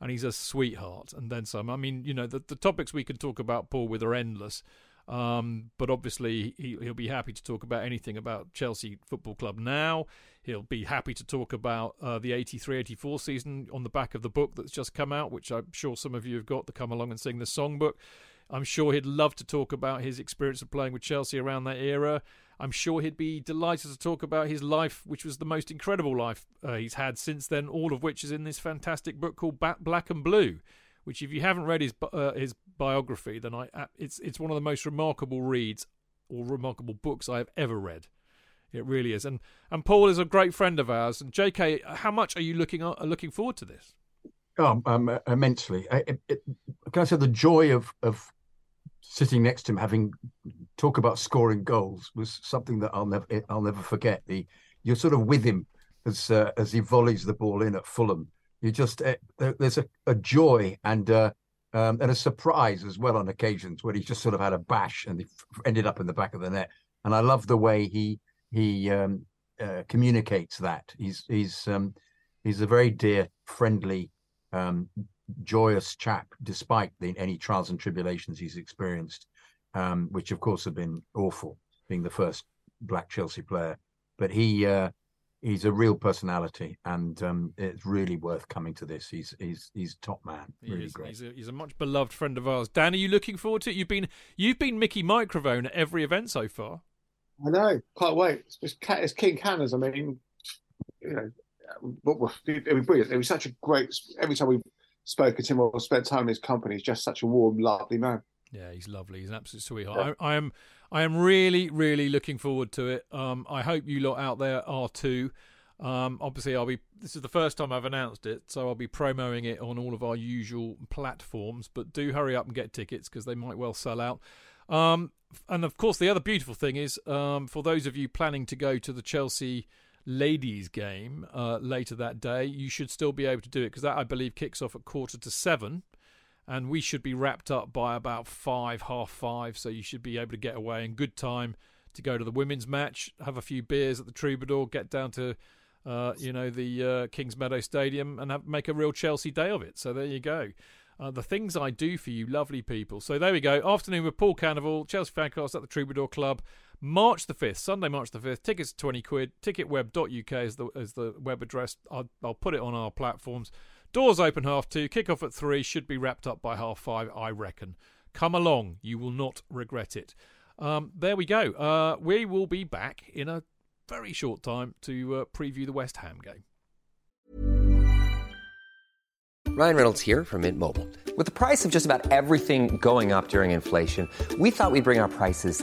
and he's a sweetheart. And then some. I mean, you know, the, the topics we can talk about Paul with are endless. Um, but obviously, he, he'll be happy to talk about anything about Chelsea Football Club now. He'll be happy to talk about uh, the eighty-three eighty-four season on the back of the book that's just come out, which I'm sure some of you have got, the Come Along and Sing the Song book. I'm sure he'd love to talk about his experience of playing with Chelsea around that era. I'm sure he'd be delighted to talk about his life, which was the most incredible life uh, he's had since then, all of which is in this fantastic book called Black and Blue, which, if you haven't read his uh, his biography, then I it's it's one of the most remarkable reads or remarkable books I have ever read. It really is. And and Paul is a great friend of ours. And J K, how much are you looking uh, looking forward to this? Oh, um, immensely. I, it, it, can I say the joy of of sitting next to him, having talk about scoring goals, was something that I'll never I'll never forget. The you're sort of with him as uh, as he volleys the ball in at Fulham. You just uh, there's a, a joy and uh, um, and a surprise as well on occasions where he just sort of had a bash and he ended up in the back of the net. And I love the way he he um, uh, communicates that. He's he's um, he's a very dear, friendly, um, joyous chap, despite the, any trials and tribulations he's experienced, um, which of course have been awful, being the first black Chelsea player. But he. Uh, He's a real personality, and um, it's really worth coming to this. He's he's he's top man, really he is, great. He's a, he's a much beloved friend of ours. Dan, are you looking forward to it? You've been you've been Mickey Microphone at every event so far. I know, can't wait. It's, just, it's King Canners. I mean, you know, it'll be brilliant. It was such a great. Every time we've spoken to him or spent time in his company, he's just such a warm, lovely man. Yeah, he's lovely. He's an absolute sweetheart. Yeah. I, I am, I am really, really looking forward to it. Um, I hope you lot out there are too. Um, obviously, I'll be. This is the first time I've announced it, so I'll be promoting it on all of our usual platforms. But do hurry up and get tickets because they might well sell out. Um, and of course, the other beautiful thing is, um, for those of you planning to go to the Chelsea ladies' game uh, later that day, you should still be able to do it because that, I believe, kicks off at quarter to seven. And we should be wrapped up by about five, half five. So you should be able to get away in good time to go to the women's match, have a few beers at the Troubadour, get down to, uh, you know, the uh, Kings Meadow Stadium and have, make a real Chelsea day of it. So there you go. Uh, the things I do for you, lovely people. So there we go. Afternoon with Paul Canoville, Chelsea Fancast at the Troubadour Club. March the fifth, Sunday, March the fifth. Tickets twenty quid. Ticketweb dot U K is the, is the web address. I'll, I'll put it on our platforms. Doors open half two. Kick-off at three. Should be wrapped up by half five, I reckon. Come along. You will not regret it. Um, there we go. Uh, we will be back in a very short time to uh, preview the West Ham game. Ryan Reynolds here from Mint Mobile. With the price of just about everything going up during inflation, we thought we'd bring our prices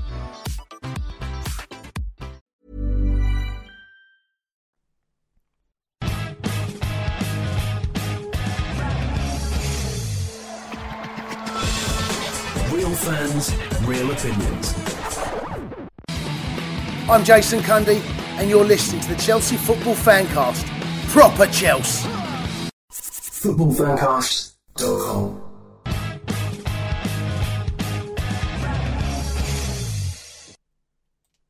Real fans, real opinions. I'm Jason Cundy, and you're listening to the Chelsea Football Fancast. Proper Chelsea. football fancast dot com.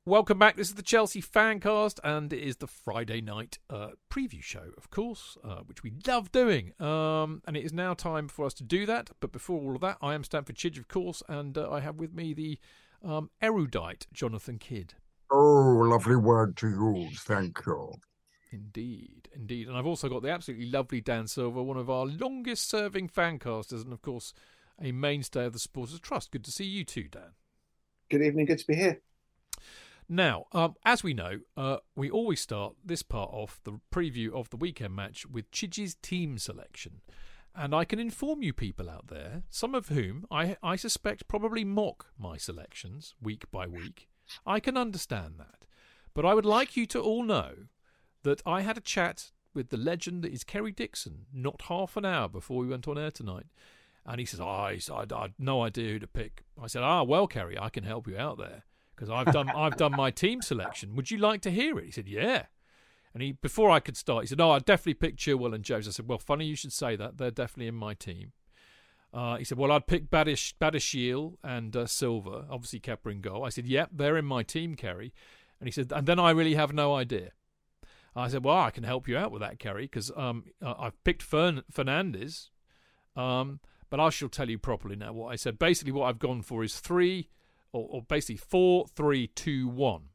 Welcome back. This is the Chelsea Fancast, and it is the Friday night uh, preview show, of course, uh, which we love doing. Um, and it is now time for us to do that. But before all of that, I am Stamford Chidge, of course, and uh, I have with me the um, erudite Jonathan Kidd. Oh, lovely word to use. Thank you. Indeed, indeed. And I've also got the absolutely lovely Dan Silver, one of our longest-serving fancasters, and of course, a mainstay of the Supporters Trust. Good to see you too, Dan. Good evening. Good to be here. Now, um, as we know, uh, we always start this part off, the preview of the weekend match, with Chidge's team selection. And I can inform you people out there, some of whom I, I suspect probably mock my selections week by week. I can understand that. But I would like you to all know that I had a chat with the legend that is Kerry Dixon not half an hour before we went on air tonight. And he says, oh, I had no idea who to pick. I said, ah, well, Kerry, I can help you out there. Because I've done, I've done my team selection. Would you like to hear it? He said, yeah. And he, before I could start, he said, "No, I definitely picked Chilwell and Jones." I said, "Well, funny you should say that. They're definitely in my team." Uh, he said, "Well, I'd pick Badish, Badishiel and uh, Silver. Obviously, Kepa in goal." I said, "Yep, yeah, they're in my team, Kerry." And he said, "And then I really have no idea." I said, "Well, I can help you out with that, Kerry, because um, I've picked Fern- Fernandes, um, but I shall tell you properly now what I said. Basically, what I've gone for is three." Or, or basically four, three, two, one,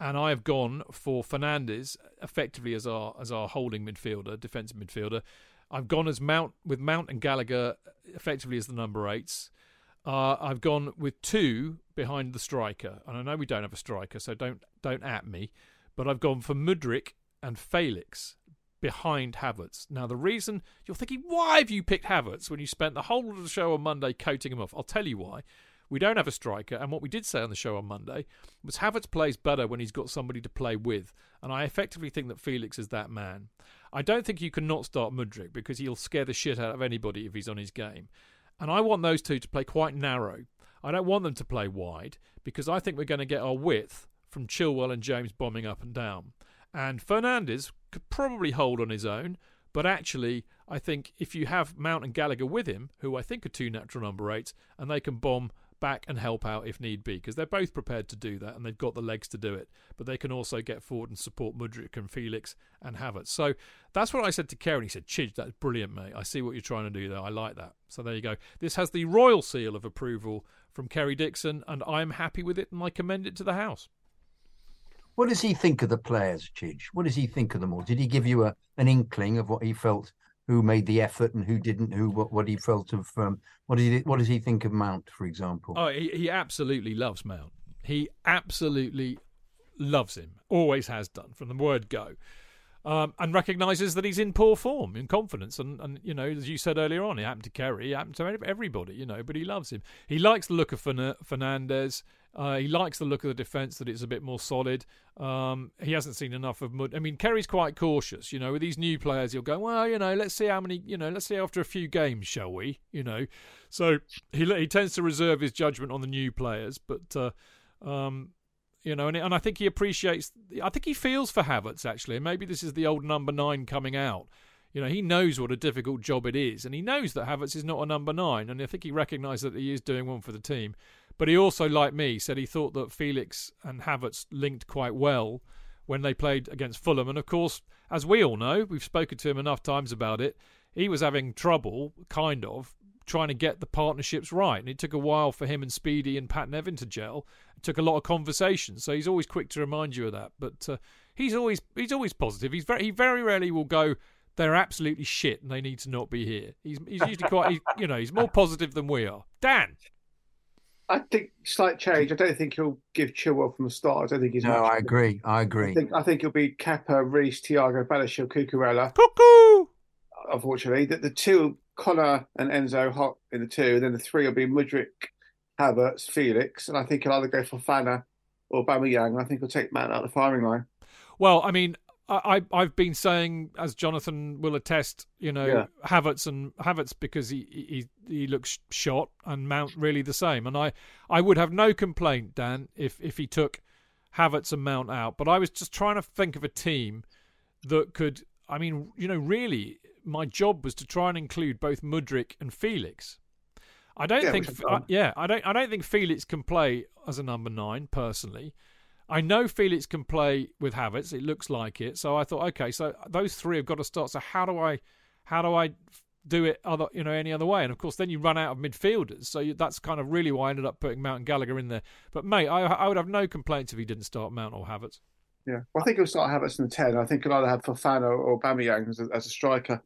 and I have gone for Fernandes effectively as our as our holding midfielder, defensive midfielder. I've gone as Mount with Mount and Gallagher effectively as the number eights. Uh, I've gone with two behind the striker, and I know we don't have a striker, so don't don't at me. But I've gone for Mudryk and Felix behind Havertz. Now the reason you're thinking, why have you picked Havertz when you spent the whole of the show on Monday coating him off? I'll tell you why. We don't have a striker, and what we did say on the show on Monday was Havertz plays better when he's got somebody to play with, and I effectively think that Felix is that man. I don't think you can not start Mudryk because he'll scare the shit out of anybody if he's on his game. And I want those two to play quite narrow. I don't want them to play wide because I think we're going to get our width from Chilwell and James bombing up and down. And Fernandes could probably hold on his own, but actually I think if you have Mount and Gallagher with him, who I think are two natural number eights, and they can bomb back and help out if need be, because they're both prepared to do that and they've got the legs to do it, but they can also get forward and support Mudryk and Felix and Havertz. So that's what I said to Kerry. He said, "Chidge, that's brilliant, mate. I see what you're trying to do there. I like that." So there you go. This has the royal seal of approval from Kerry Dixon, and I'm happy with it and I commend it to the house. What does he think of the players, Chidge? What does he think of them all? Did he give you a, an inkling of what he felt, who made the effort and who didn't, who what, what he felt of, um, what, he, what does he think of Mount, for example? Oh, he, he absolutely loves Mount. He absolutely loves him, always has done from the word go, um, and recognises that he's in poor form, in confidence. And, and, you know, as you said earlier on, it happened to Kerry, it happened to everybody, you know, but he loves him. He likes the look of Fern- Fernandes. Uh, he likes the look of the defence, that it's a bit more solid. Um, he hasn't seen enough of Mud. I mean, Kerry's quite cautious, you know, with these new players. He'll go, well, you know, let's see how many, you know, let's see after a few games, shall we? You know, so he he tends to reserve his judgment on the new players, but, uh, um, you know, and, and I think he appreciates, I think he feels for Havertz, actually. Maybe this is the old number nine coming out. You know, he knows what a difficult job it is, and he knows that Havertz is not a number nine, and I think he recognises that he is doing one for the team. But he also, like me, said he thought that Felix and Havertz linked quite well when they played against Fulham. And, of course, as we all know, we've spoken to him enough times about it, he was having trouble, kind of, trying to get the partnerships right. And it took a while for him and Speedy and Pat Nevin to gel. It took a lot of conversation. So he's always quick to remind you of that. But uh, he's always he's always positive. He's very, he very rarely will go, they're absolutely shit and they need to not be here. He's, he's usually quite, he's, you know, he's more positive than we are. Dan? I think slight change. I don't think he'll give Chilwell from the start. I don't think he's. No, I agree. I agree. I think, I think he'll be Kepa, Reece, Thiago, Balashil, Cucurella. Cuckoo! Unfortunately, that the two, Connor and Enzo, hot in the two, and then the three will be Mudryk, Havertz, Felix, and I think he'll either go for Fofana or Aubameyang, and I think he'll take Mount out of the firing line. Well, I mean, I, I've been saying, as Jonathan will attest, you know, yeah. Havertz and Havertz because he, he he looks shot, and Mount really the same. And I, I would have no complaint, Dan, if, if he took Havertz and Mount out. But I was just trying to think of a team that could, I mean, you know, really, my job was to try and include both Mudryk and Felix. I don't yeah, think, I, yeah, I don't, I don't think Felix can play as a number nine personally. I know Felix can play with Havertz. It looks like it. So I thought, okay, so those three have got to start. So how do I, how do I do it? Other, you know, any other way? And of course, then you run out of midfielders. So you, that's kind of really why I ended up putting Mount and Gallagher in there. But mate, I, I would have no complaints if he didn't start Mount or Havertz. Yeah, well, I think he'll start Havertz in the ten. I think he'll either have Fofana or Aubameyang as a, as a striker.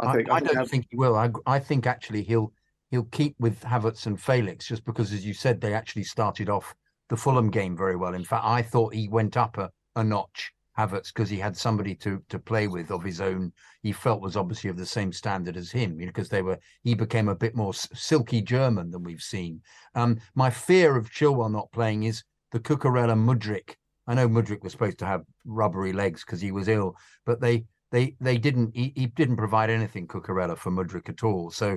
I think. I, I, I think don't Havertz... think he will. I, I think actually he'll he'll keep with Havertz and Felix just because, as you said, they actually started off the Fulham game very well. In fact, I thought he went up a, a notch, Havertz, because he had somebody to to play with of his own. He felt was obviously of the same standard as him, you know, because they were. He became a bit more silky German than we've seen. Um, my fear of Chilwell not playing is the Cucurella Mudryk. I know Mudryk was supposed to have rubbery legs because he was ill, but they they they didn't. He, he didn't provide anything, Cucurella, for Mudryk at all. So.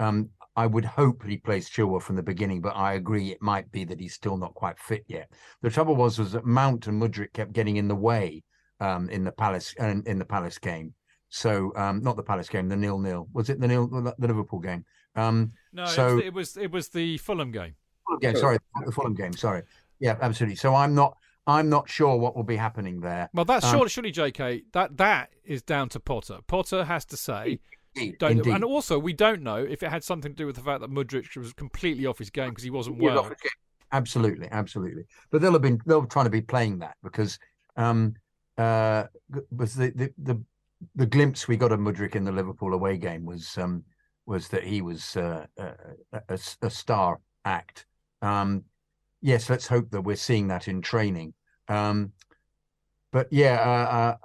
Um, I would hope he plays Chilwell from the beginning, but I agree it might be that he's still not quite fit yet. The trouble was was that Mount and Mudryk kept getting in the way um, in the Palace uh, in the Palace game. So um, not the Palace game, the nil-nil. Was it the nil the Liverpool game? Um, no, so, it, was, it was it was the Fulham game. Yeah, sorry, the Fulham game. Sorry, yeah, absolutely. So I'm not I'm not sure what will be happening there. Well, that's um, surely, surely, J K, that that is down to Potter. Potter has to say. Don't, and also, we don't know if it had something to do with the fact that Mudryk was completely off his game because he wasn't he well. Absolutely, absolutely. But they'll have been they'll be trying to be playing that because um, uh, was the, the the the glimpse we got of Mudryk in the Liverpool away game was um, was that he was uh, a, a, a star act. Um, yes, let's hope that we're seeing that in training. Um, but yeah,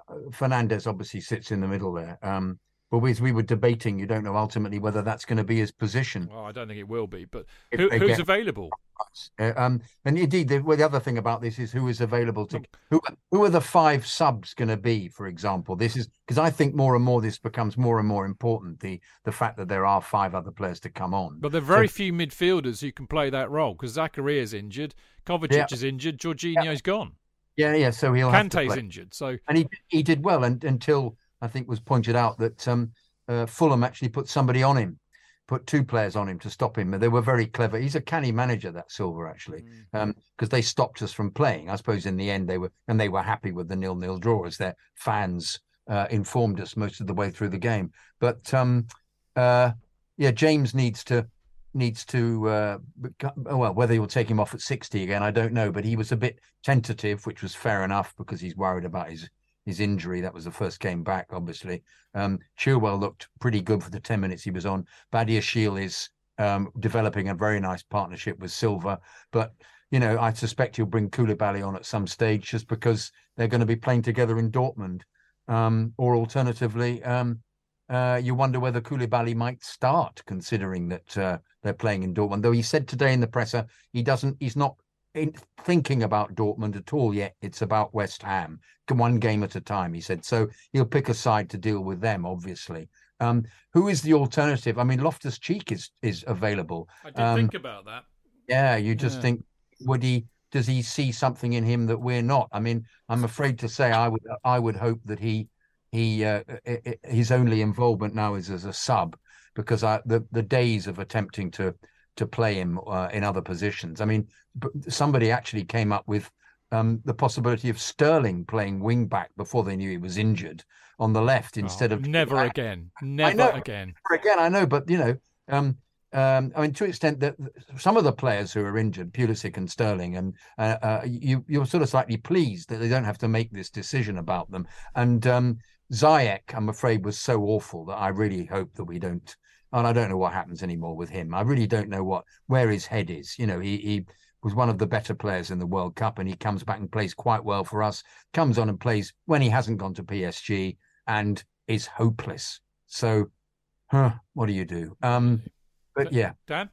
uh, uh, Fernandes obviously sits in the middle there. Um, Well, as we were debating, you don't know ultimately whether that's going to be his position. Well, I don't think it will be, but who, who's available? Uh, um, and indeed, the, well, the other thing about this is who is available to who. Who are the five subs going to be? For example, this is because I think more and more this becomes more and more important. The the fact that there are five other players to come on, but there are very so, few midfielders who can play that role because Zacharia's injured, Kovacic yeah. is injured, Jorginho's yeah. gone. Yeah, yeah. So he'll Kante's injured. So and he he did well and, until. I think was pointed out that um, uh, Fulham actually put somebody on him, put two players on him to stop him. They were very clever. He's a canny manager, that Silver, actually, because um, they stopped us from playing. I suppose in the end they were, and they were happy with the nil-nil draw as their fans uh, informed us most of the way through the game. But um, uh, yeah, James needs to needs to uh, well, whether you'll take him off at sixty again, I don't know. But he was a bit tentative, which was fair enough because he's worried about his. His injury, that was the first game back, obviously. Um, Chilwell looked pretty good for the ten minutes he was on. Badiashile is um, developing a very nice partnership with Silver. But you know, I suspect he'll bring Koulibaly on at some stage just because they're going to be playing together in Dortmund. Um, or alternatively, um, uh, you wonder whether Koulibaly might start, considering that uh, they're playing in Dortmund. Though he said today in the presser he doesn't, he's not in, thinking about Dortmund at all yet. It's about West Ham, one game at a time, he said. So he'll pick a side to deal with them, obviously. Um, who is the alternative? I mean, Loftus-Cheek is is available. I did um, think about that. Yeah, you just yeah. think, would he? Does he see something in him that we're not? I mean, I'm afraid to say I would I would hope that he he uh, his only involvement now is as a sub, because I, the the days of attempting to to play him uh, in other positions. I mean, somebody actually came up with um, the possibility of Sterling playing wing back before they knew he was injured on the left instead oh, of never back. again, never I know, again, never again. I know, but you know. Um, Um, I mean, to an extent that some of the players who are injured, Pulisic and Sterling, and uh, uh, you, you're sort of slightly pleased that they don't have to make this decision about them. And um, Ziyech, I'm afraid, was so awful that I really hope that we don't. And I don't know what happens anymore with him. I really don't know what where his head is. You know, he, he was one of the better players in the World Cup, and he comes back and plays quite well for us. Comes on and plays when he hasn't gone to P S G and is hopeless. So, huh, what do you do? Um, But yeah, Dan.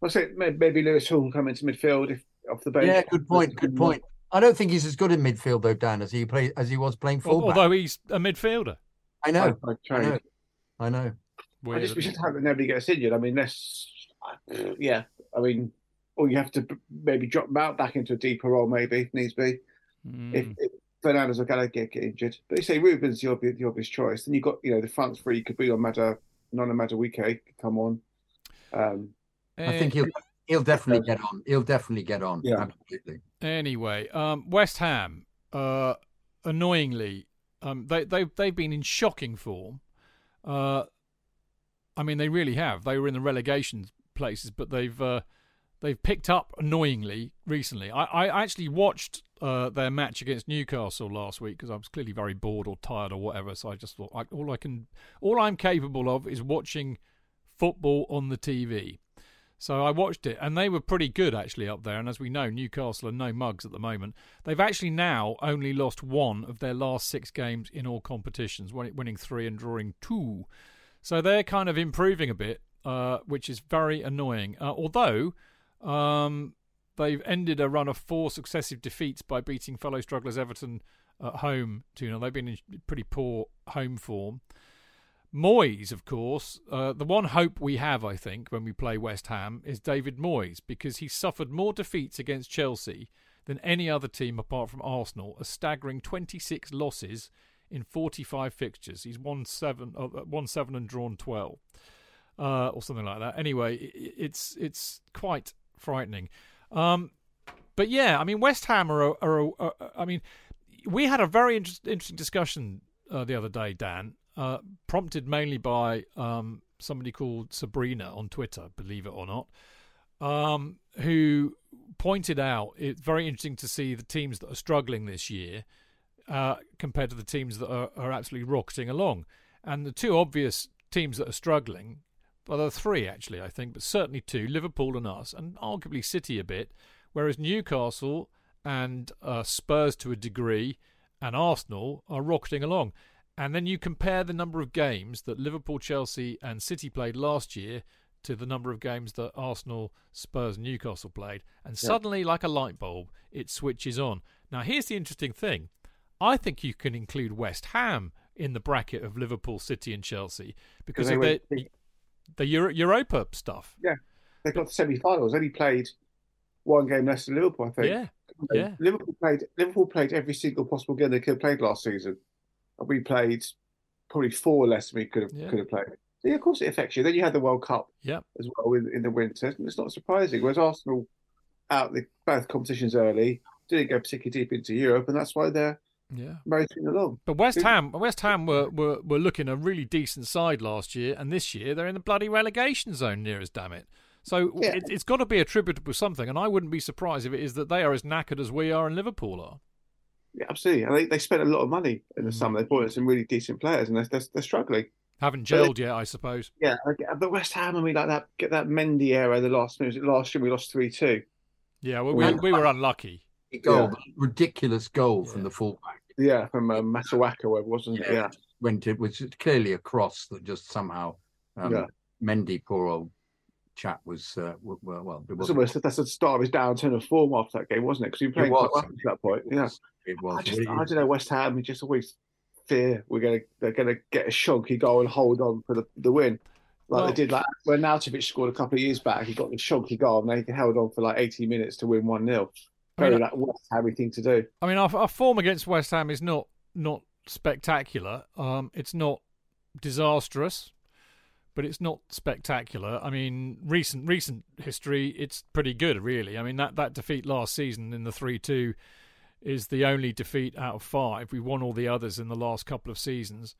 Well, so maybe Lewis Hall come into midfield if off the bench. Yeah, good point. Good point. I don't think he's as good in midfield though, Dan, as he play as he was playing fullback. Although he's a midfielder. I know. I, I, I know. I know. I just, we should hope that nobody gets injured. I mean, that's yeah. I mean, or you have to maybe drop Mount back into a deeper role, maybe if needs be. Mm. If, if Fernandes or Gallagher get injured, but you say Ruben's the obvious, the obvious choice. Then you have got you know the front three could be on Mata, non Madueke could come on. Um, I think he'll he'll definitely get on. He'll definitely get on. Yeah. Absolutely. Anyway, um, West Ham, uh, annoyingly, um, they they they've been in shocking form. Uh, I mean, they really have. They were in the relegation places, but they've uh, they've picked up annoyingly recently. I, I actually watched uh, their match against Newcastle last week because I was clearly very bored or tired or whatever. So I just thought I, all I can, all I'm capable of is watching football on the T V. So I watched it, and they were pretty good actually up there. And as we know, Newcastle are no mugs at the moment. They've actually now only lost one of their last six games in all competitions, winning three and drawing two. So they're kind of improving a bit, uh, which is very annoying. Uh, although um, they've ended a run of four successive defeats by beating fellow strugglers Everton at home. You know, they've been in pretty poor home form. Moyes, of course, uh, the one hope we have, I think, when we play West Ham is David Moyes, because he suffered more defeats against Chelsea than any other team apart from Arsenal, a staggering twenty-six losses in forty-five fixtures. He's won seven, uh, won seven and drawn twelve, uh, or something like that. Anyway, it's it's quite frightening. Um, but yeah, I mean, West Ham are, are, are, are, I mean, we had a very inter- interesting discussion uh, the other day, Dan. Uh, prompted mainly by um, somebody called Sabrina on Twitter, believe it or not, um, who pointed out it's very interesting to see the teams that are struggling this year uh, compared to the teams that are, are absolutely rocketing along. And the two obvious teams that are struggling, well, there are three actually, I think, but certainly two, Liverpool and us, and arguably City a bit, whereas Newcastle and uh, Spurs to a degree and Arsenal are rocketing along. And then you compare the number of games that Liverpool, Chelsea and City played last year to the number of games that Arsenal, Spurs and Newcastle played. And suddenly, yeah. like a light bulb, it switches on. Now, here's the interesting thing. I think you can include West Ham in the bracket of Liverpool, City and Chelsea because of their, the Euro- Europa stuff. Yeah, they got the semi-finals. They only played one game less than Liverpool, I think. Yeah, yeah. Liverpool played, Liverpool played every single possible game they could have played last season. We played probably four less than we could have yeah. could have played. So yeah, of course it affects you. Then you had the World Cup yeah. as well in, in the winter. It's not surprising. Whereas Arsenal out the both competitions early didn't go particularly deep into Europe, and that's why they're yeah motoring along. But West it's, Ham, West Ham were, were were looking a really decent side last year, and this year they're in the bloody relegation zone. Near as damn it. So yeah. it, it's got to be attributable to something, and I wouldn't be surprised if it is that they are as knackered as we are and Liverpool are. Yeah, absolutely. And they, they spent a lot of money in the mm. summer. They bought in some really decent players, and they're they're, they're struggling. Haven't gelled yet, I suppose. Yeah, but West Ham, and we like that get that Mendy era. The last minute last year, we lost three two. Yeah, well, we, we were unlucky. Goal, yeah. Ridiculous goal yeah. from the fullback. Yeah, from uh, Masuaka, wasn't it? Yeah. yeah. Went it was clearly a cross that just somehow um, yeah. Mendy, poor old chap, was uh, well. well it wasn't. That's, a, that's a star of his downturn of form after that game, wasn't it? Because he was playing quite well at that point. It was. Yeah, it was. I, just, really? I don't know. West Ham, we just always fear we're gonna they're gonna get a shonky goal and hold on for the, the win. Like well, they did, like when Naltovich scored a couple of years back, he got the shonky goal and they held on for like eighty minutes to win one nil. I mean, like West Ham thing to do. I mean, our, our form against West Ham is not not spectacular. Um, it's not disastrous, but it's not spectacular. I mean, recent recent history, it's pretty good, really. I mean, that, that defeat last season in the three two is the only defeat out of five. We won all the others in the last couple of seasons.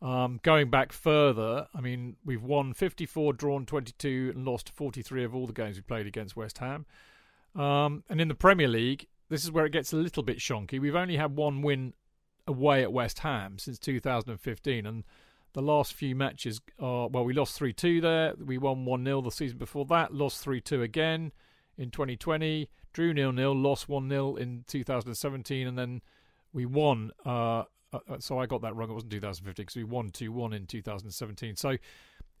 Um, going back further, I mean, we've won fifty-four, drawn twenty-two, and lost forty-three of all the games we played against West Ham. Um, and in the Premier League, this is where it gets a little bit shonky. We've only had one win away at West Ham since two thousand fifteen, and the last few matches are, well, we lost three two there, we won one nil the season before that, lost three two again in twenty twenty, drew nil nil, lost one nil in two thousand seventeen, and then we won, uh, so I got that wrong, it wasn't two thousand fifteen, because we won two one in two thousand seventeen. So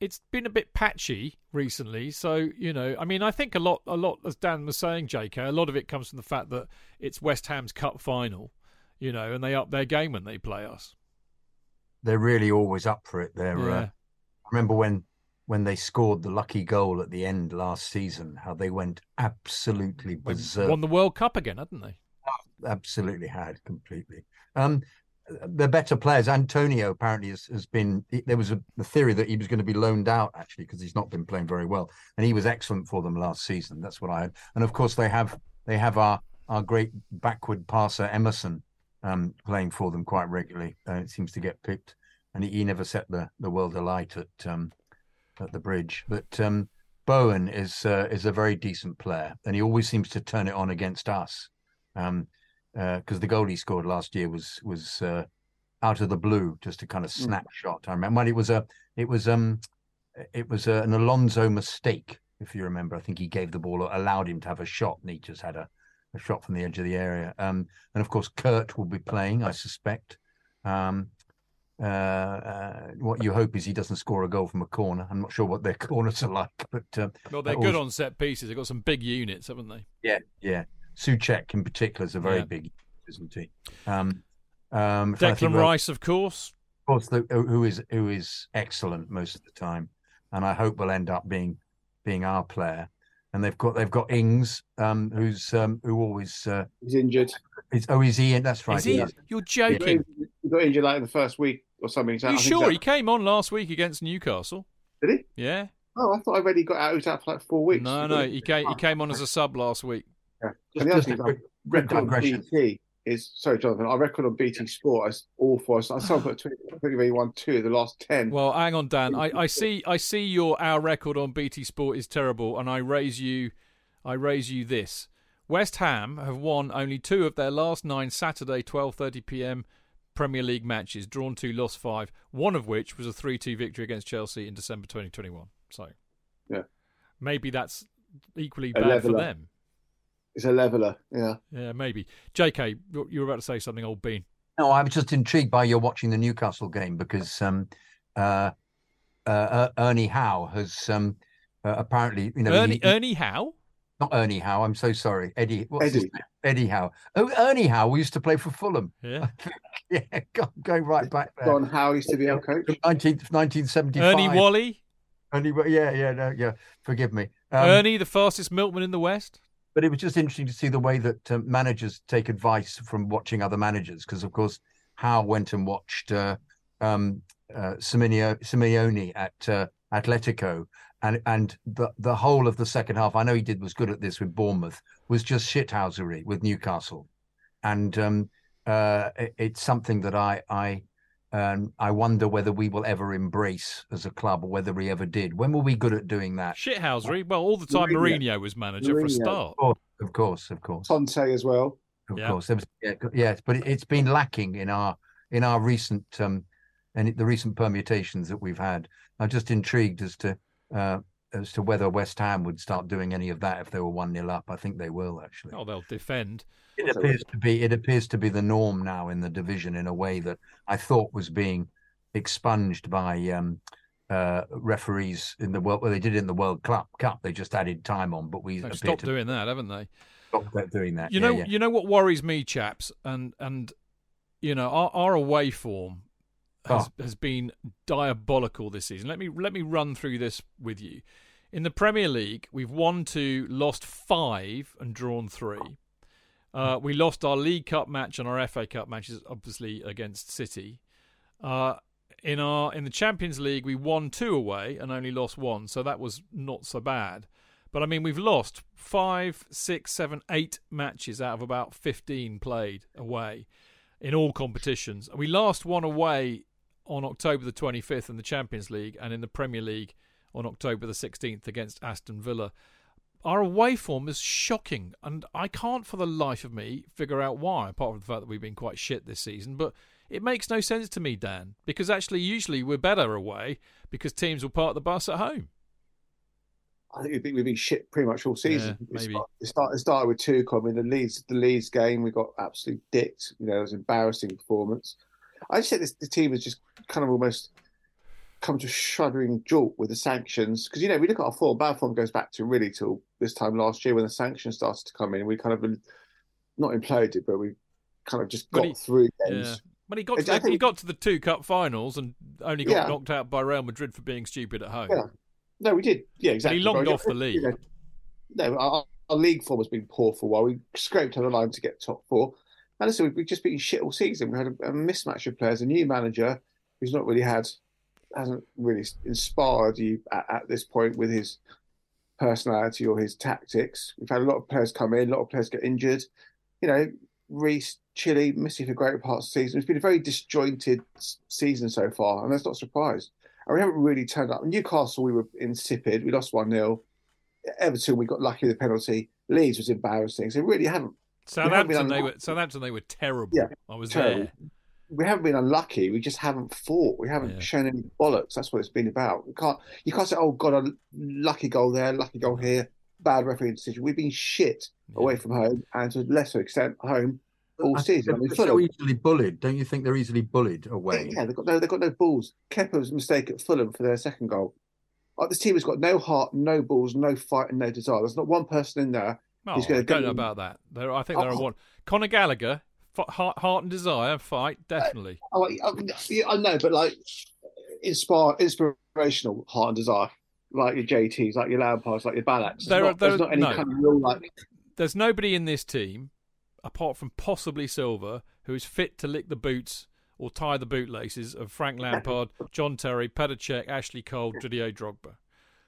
it's been a bit patchy recently, so you know. I mean, I think a lot, a lot, as Dan was saying, J K, a lot of it comes from the fact that it's West Ham's cup final, you know, and they up their game when they play us. They're really always up for it. They're. Yeah. Uh, I remember when when they scored the lucky goal at the end last season, how they went absolutely berserk. Won the World Cup again, hadn't they? Oh, absolutely had completely. Um, They're better players. Antonio apparently has, has been. There was a, a theory that he was going to be loaned out actually because he's not been playing very well, and he was excellent for them last season. That's what I heard. And of course they have they have our, our great backward passer Emerson um, playing for them quite regularly. Uh, it seems to get picked, and he, he never set the, the world alight at um, at the Bridge. But um, Bowen is uh, is a very decent player, and he always seems to turn it on against us. Um, because uh, the goal he scored last year was was uh, out of the blue, just a kind of snapshot. I remember well, it was a it was um it was a, an Alonso mistake, if you remember. I think he gave the ball or allowed him to have a shot, and he just had a, a shot from the edge of the area. Um, and of course, Kurt will be playing, I suspect. Um, uh, uh, what you hope is he doesn't score a goal from a corner. I'm not sure what their corners are like, but um, well, they're good always... on set pieces. They've got some big units, haven't they? Yeah, yeah. Suchek in particular is a very yeah. big, isn't he? Um, um, Declan Rice, of course, of course, the, who is who is excellent most of the time, and I hope will end up being being our player. And they've got they've got Ings, um, who's um, who always uh, he's injured. Is, oh, is he? That's right. Is he? He You're joking. Yeah. He got injured like in the first week or something. So you I sure think so. He came on last week against Newcastle? Did he? Yeah. Oh, I thought I already got out. He was out for like four weeks. No, no, he came he came on as a sub last week. Yeah. Just, and the other thing record on B T is, sorry, Jonathan, our record on B T Sport is awful. I saw put twenty, I think we won two of the last ten. Well, hang on, Dan. I, I see, I see your our record on B T Sport is terrible, and I raise you, I raise you this: West Ham have won only two of their last nine Saturday twelve thirty p m Premier League matches, drawn two, lost five. One of which was a three two victory against Chelsea in December twenty twenty-one. So, yeah, maybe that's equally bad for them. It's a leveller, yeah. Yeah, maybe. J K, you were about to say something, old bean. No, I was just intrigued by your watching the Newcastle game because um, uh, uh, Ernie Howe has um, uh, apparently... you know, Ernie, he, Ernie Howe? Not Ernie Howe, I'm so sorry. Eddie. What's Eddie. His name? Eddie Howe. Oh, Ernie Howe, we used to play for Fulham. Yeah. yeah, going right back there. Don Howe used to be our coach. nineteen seventy-five. Ernie Wally? Ernie, yeah, yeah, no, yeah. Forgive me. Um, Ernie, the fastest milkman in the West? But it was just interesting to see the way that uh, managers take advice from watching other managers, because, of course, Howe went and watched uh, um, uh, Simeone, Simeone at uh, Atletico, and and the, the whole of the second half, I know he did was good at this with Bournemouth, was just shithousery with Newcastle. And um, uh, it, it's something that I I, um, I wonder whether we will ever embrace as a club, or whether we ever did. When were we good at doing that? Shithousery? Well, all the time Mourinho, Mourinho was manager Mourinho. for a start. Oh, of course, of course. Conte as well. Of yeah. course. There was, yeah, yes, but it, it's been lacking in our in our recent um, and the recent permutations that we've had. I'm just intrigued as to uh, as to whether West Ham would start doing any of that if they were one nil up. I think they will, actually. Oh, they'll defend. It appears to be it appears to be the norm now in the division, in a way that I thought was being expunged by um, uh, referees in the world. Well, they did it in the World Cup. Cup. They just added time on, but we they've stopped to... doing that, haven't they? Stopped doing that. You yeah, know, yeah. you know what worries me, chaps, and and you know our, our away form has oh. has been diabolical this season. Let me let me run through this with you. In the Premier League, we've won two, lost five, and drawn three. Uh, we lost our League Cup match and our F A Cup matches, obviously against City. Uh, in our in the Champions League, we won two away and only lost one, so that was not so bad. But I mean, we've lost five, six, seven, eight matches out of about fifteen played away in all competitions. We last won away on October the twenty-fifth in the Champions League, and in the Premier League on October the sixteenth against Aston Villa. Our away form is shocking, and I can't for the life of me figure out why, apart from the fact that we've been quite shit this season. But it makes no sense to me, Dan, because actually usually we're better away because teams will park the bus at home. I think we've been, we've been shit pretty much all season. Yeah, maybe. It started, it started with Tuchel. I mean, the Leeds, the Leeds game, we got absolutely dicked. You know, it was an embarrassing performance. I just think this, the team has just kind of almost come to a shuddering jolt with the sanctions, because you know we look at our form. Bad form goes back to really till this time last year when the sanctions started to come in. We kind of not imploded, but we kind of just got he, through games. Yeah. When he got to, think, he got to the two cup finals and only got yeah. knocked out by Real Madrid for being stupid at home. Yeah. No, we did. Yeah, exactly. And he longed off the league. You know, no, our, our league form has been poor for a while. We scraped on the line to get top four, and listen, we've just been shit all season. We had a, a mismatch of players, a new manager who's not really had. hasn't really inspired you at, at this point with his personality or his tactics. We've had a lot of players come in, a lot of players get injured. You know, Reece, Chilly, missing for great parts of the season. It's been a very disjointed season so far, and that's not surprised. And we haven't really turned up. Newcastle, we were insipid. We lost one nil. Everton, we got lucky with the penalty. Leeds was embarrassing. So we really haven't. Southampton, they were Southampton, they were terrible. Yeah, I was terrible. there. We haven't been unlucky. We just haven't fought. We haven't yeah. shown any bollocks. That's what it's been about. We can't. You can't say, "Oh God, a lucky goal there, lucky goal here, bad refereeing decision." We've been shit yeah. away from home, and to a lesser extent, home all I season. I mean, they're so easily bullied. Don't you think they're easily bullied away? Yeah, yeah, they've got no. They've got no balls. Kepa's mistake at Fulham for their second goal. Like, this team has got no heart, no balls, no fight, and no desire. There's not one person in there oh, who's going to. I don't know about that. They're, I think they're oh, one. Conor Gallagher. Heart, heart and desire, fight, definitely. Uh, I, I, I know, but like inspire, inspirational heart and desire, like your J Ts, like your Lampards, like your Ballacks. There not, there, there's not any no. kind of real like. There's nobody in this team, apart from possibly Silver, who is fit to lick the boots or tie the bootlaces of Frank Lampard, John Terry, Petr Cech, Ashley Cole, Didier Drogba.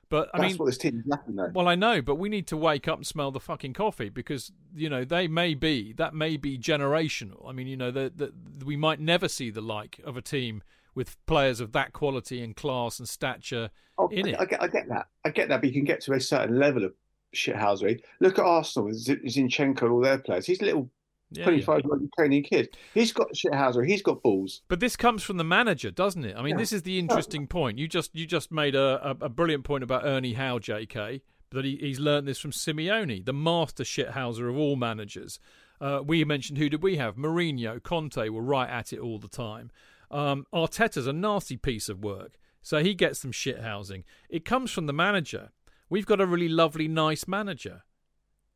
But I That's mean, what this team is lacking, though. Well, I know, but we need to wake up and smell the fucking coffee, because you know they may be that may be generational. I mean, you know that we might never see the like of a team with players of that quality and class and stature oh, in I, it. I get, I get that, I get that, but you can get to a certain level of shithousery. Look at Arsenal with Zinchenko and all their players. He's a little twenty-five-year-old yeah, yeah. Ukrainian kid. He's got shithousery. He's got balls. But this comes from the manager, doesn't it? I mean, yeah. this is the interesting yeah. point. You just you just made a, a, a brilliant point about Ernie Howe, J K, that he, he's learned this from Simeone, the master shithouser of all managers. Uh, we mentioned, who did we have? Mourinho, Conte were right at it all the time. Um, Arteta's a nasty piece of work, so he gets some shithousing. It comes from the manager. We've got a really lovely, nice manager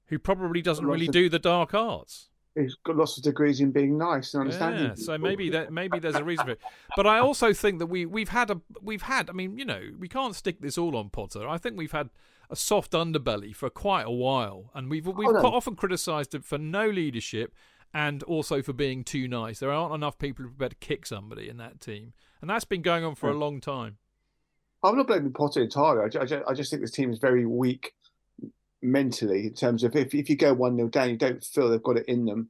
who probably doesn't really do the dark arts. He's got lots of degrees in being nice and understanding. Yeah, so maybe that maybe there's a reason for it. But I also think that we we've had a we've had. I mean, you know, we can't stick this all on Potter. I think we've had a soft underbelly for quite a while, and we've we've oh, no. often criticised it for no leadership and also for being too nice. There aren't enough people who are prepared to kick somebody in that team, and that's been going on for yeah. a long time. I'm not blaming Potter entirely. I just, I just think this team is very weak. Mentally, in terms of if if you go one nil down, you don't feel they've got it in them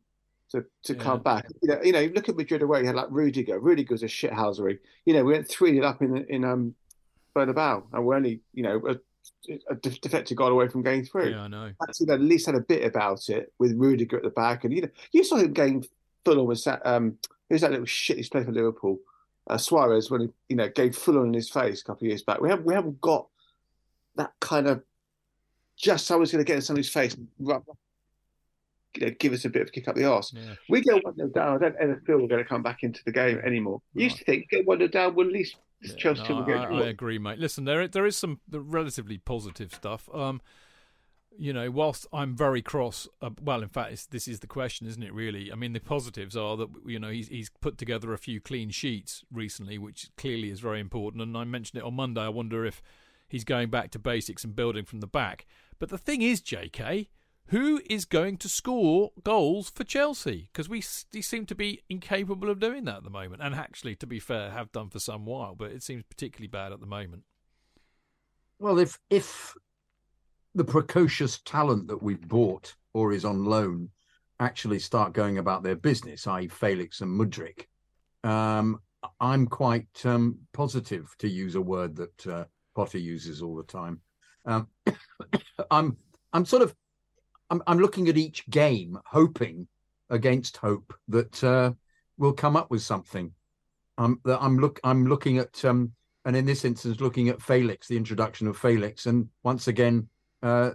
to, to yeah. come back. You know, you know, look at Madrid away. You had like Rudiger. Rudiger was a shithousery. You know, we went three nil up in in um, Bernabeu, and we're only you know a, a defective goal away from going through. Yeah, I know. Actually, they at least had a bit about it with Rudiger at the back, and you know, you saw him going Fulham with that. Um, who's that little shit he's played for Liverpool? Uh, Suarez, when he you know gave Fulham in his face a couple of years back. We haven't we haven't got. that kind of just someone's going to get in somebody's face and rub, you know, give us a bit of a kick up the arse. Yeah. We go one nil down. I don't ever feel we're going to come back into the game anymore. Right. You used to think go one nil down, well, at least yeah, Chelsea no, will get. I, I agree, mate. Listen, there there is some relatively positive stuff. Um, you know, whilst I'm very cross, uh, well, in fact, it's, this is the question, isn't it? Really, I mean, the positives are that you know he's he's put together a few clean sheets recently, which clearly is very important. And I mentioned it on Monday. I wonder if he's going back to basics and building from the back. But the thing is, J K, who is going to score goals for Chelsea? Because we they seem to be incapable of doing that at the moment. And actually, to be fair, have done for some while, but it seems particularly bad at the moment. Well, if if the precocious talent that we've bought or is on loan actually start going about their business, that is. Felix and Mudryk, um, I'm quite um, positive, to use a word that uh, Potter uses all the time. Um, I'm I'm sort of I'm, I'm looking at each game, hoping against hope that uh, we'll come up with something. I'm I'm look I'm looking at um, and in this instance looking at Felix, the introduction of Felix, and once again uh,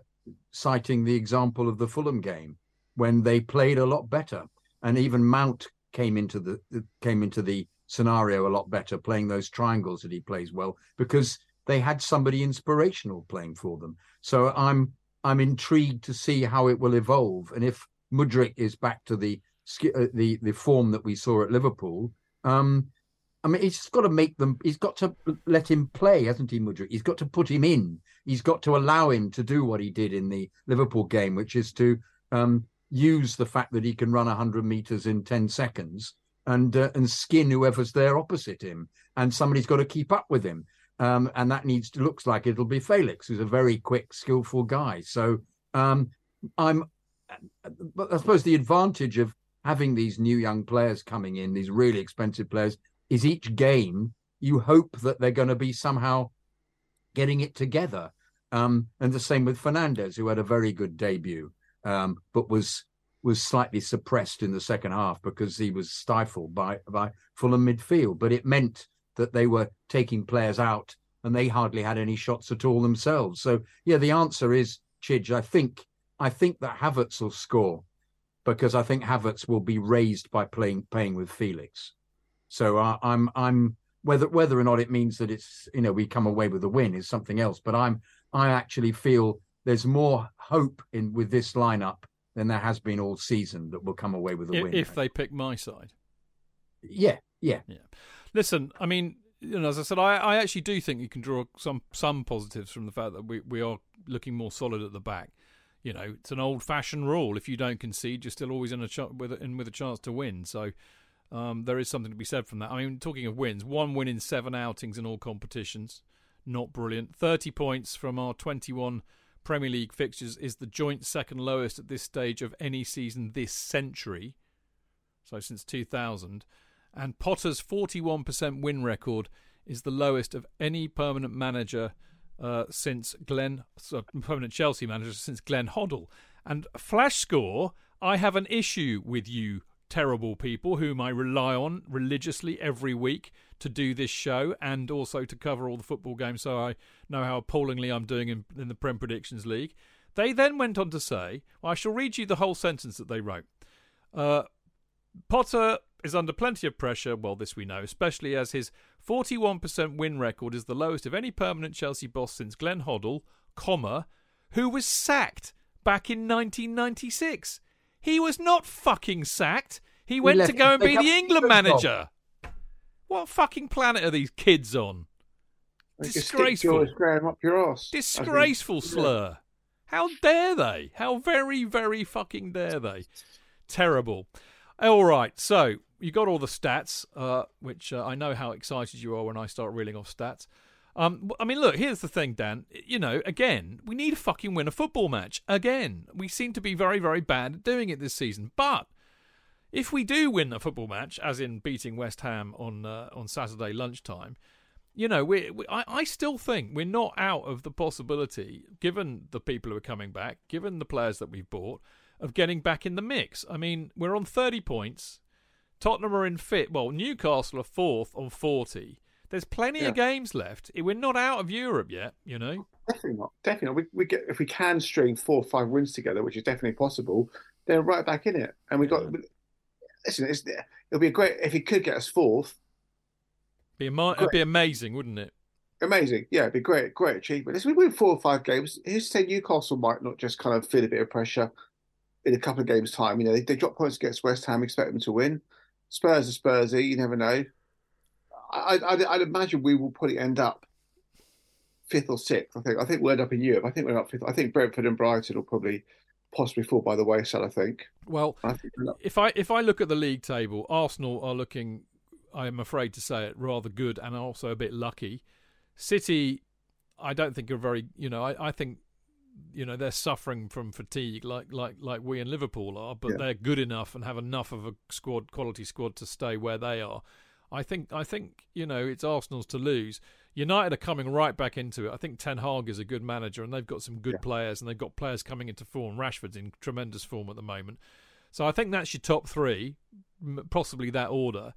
citing the example of the Fulham game when they played a lot better, and even Mount came into the came into the scenario a lot better, playing those triangles that he plays well because they had somebody inspirational playing for them. So I'm I'm intrigued to see how it will evolve, and if Mudryk is back to the the the form that we saw at Liverpool, um, I mean, he's just got to make them. He's got to let him play, hasn't he, Mudryk? He's got to put him in. He's got to allow him to do what he did in the Liverpool game, which is to um, use the fact that he can run one hundred meters in ten seconds and uh, and skin whoever's there opposite him, and somebody's got to keep up with him. Um, and that needs to, looks like it'll be Felix, who's a very quick, skillful guy. So um, I'm, I suppose the advantage of having these new young players coming in, these really expensive players, is each game you hope that they're going to be somehow getting it together. Um, and the same with Fernandes, who had a very good debut, um, but was was slightly suppressed in the second half because he was stifled by by Fulham midfield. But it meant that they were taking players out and they hardly had any shots at all themselves. So, yeah, the answer is, Chidge, I think I think that Havertz will score because I think Havertz will be raised by playing playing with Felix. So uh, I'm I'm whether whether or not it means that it's, you know, we come away with a win is something else. But I'm I actually feel there's more hope in with this lineup than there has been all season that we'll come away with a if, win. If they pick my side. Yeah, yeah. Yeah. Listen, I mean, you know, as I said, I, I actually do think you can draw some some positives from the fact that we, we are looking more solid at the back. You know, it's an old-fashioned rule. If you don't concede, you're still always in a ch- with a, in with a chance to win. So um, there is something to be said from that. I mean, talking of wins, one win in seven outings in all competitions. Not brilliant. thirty points from our twenty-one Premier League fixtures is the joint second lowest at this stage of any season this century. So since two thousand. And Potter's forty-one percent win record is the lowest of any permanent manager uh, since Glenn, uh, permanent Chelsea manager since Glenn Hoddle. And Flash Score, I have an issue with you terrible people whom I rely on religiously every week to do this show and also to cover all the football games, so I know how appallingly I'm doing in, in the Prem Predictions League. They then went on to say, well, I shall read you the whole sentence that they wrote. Uh, Potter is under plenty of pressure, well, this we know, especially as his forty-one percent win record is the lowest of any permanent Chelsea boss since Glenn Hoddle, comma, who was sacked back in nineteen ninety-six. He was not fucking sacked. He went we to go and be the England manager. Off. What fucking planet are these kids on? Disgraceful. Up your ass, Disgraceful slur. Yeah. How dare they? How very, very fucking dare they? Terrible. All right, so you got all the stats, uh, which uh, I know how excited you are when I start reeling off stats. Um, I mean, look, here's the thing, Dan. You know, again, we need to fucking win a football match. Again, we seem to be very, very bad at doing it this season. But if we do win a football match, as in beating West Ham on uh, on Saturday lunchtime, you know, we, we I, I still think we're not out of the possibility, given the people who are coming back, given the players that we've bought, of getting back in the mix. I mean, we're on thirty points. Tottenham are in fifth. Well, Newcastle are fourth on forty. There's plenty yeah. of games left. We're not out of Europe yet, you know. Definitely not. Definitely not. We, we get, if we can string four or five wins together, which is definitely possible, they're right back in it. And we got. Yeah. Listen, it's, it'll be a great if he could get us fourth. Be am- it'd be amazing, wouldn't it? Amazing, yeah, it'd be great, great achievement. Listen, we win four or five games. Who's to say Newcastle might not just kind of feel a bit of pressure in a couple of games' time? You know, they, they drop points against West Ham, expect them to win. Spurs are Spursy, you never know. I, I, I'd, I'd imagine we will probably end up fifth or sixth. I think. I think we're up in Europe. I think we're up fifth. I think Brentford and Brighton will probably possibly fall by the wayside. I think. Well, I think if I if I look at the league table, Arsenal are looking, I am afraid to say it, rather good and also a bit lucky. City, I don't think are very. You know, I, I think, you know, they're suffering from fatigue like like, like we in Liverpool are, but yeah. they're good enough and have enough of a squad, quality squad, to stay where they are. I think I think you know it's Arsenal's to lose. United are coming right back into it. I think Ten Hag is a good manager, and they've got some good yeah. players, and they've got players coming into form. Rashford's in tremendous form at the moment, so I think that's your top three, possibly that order.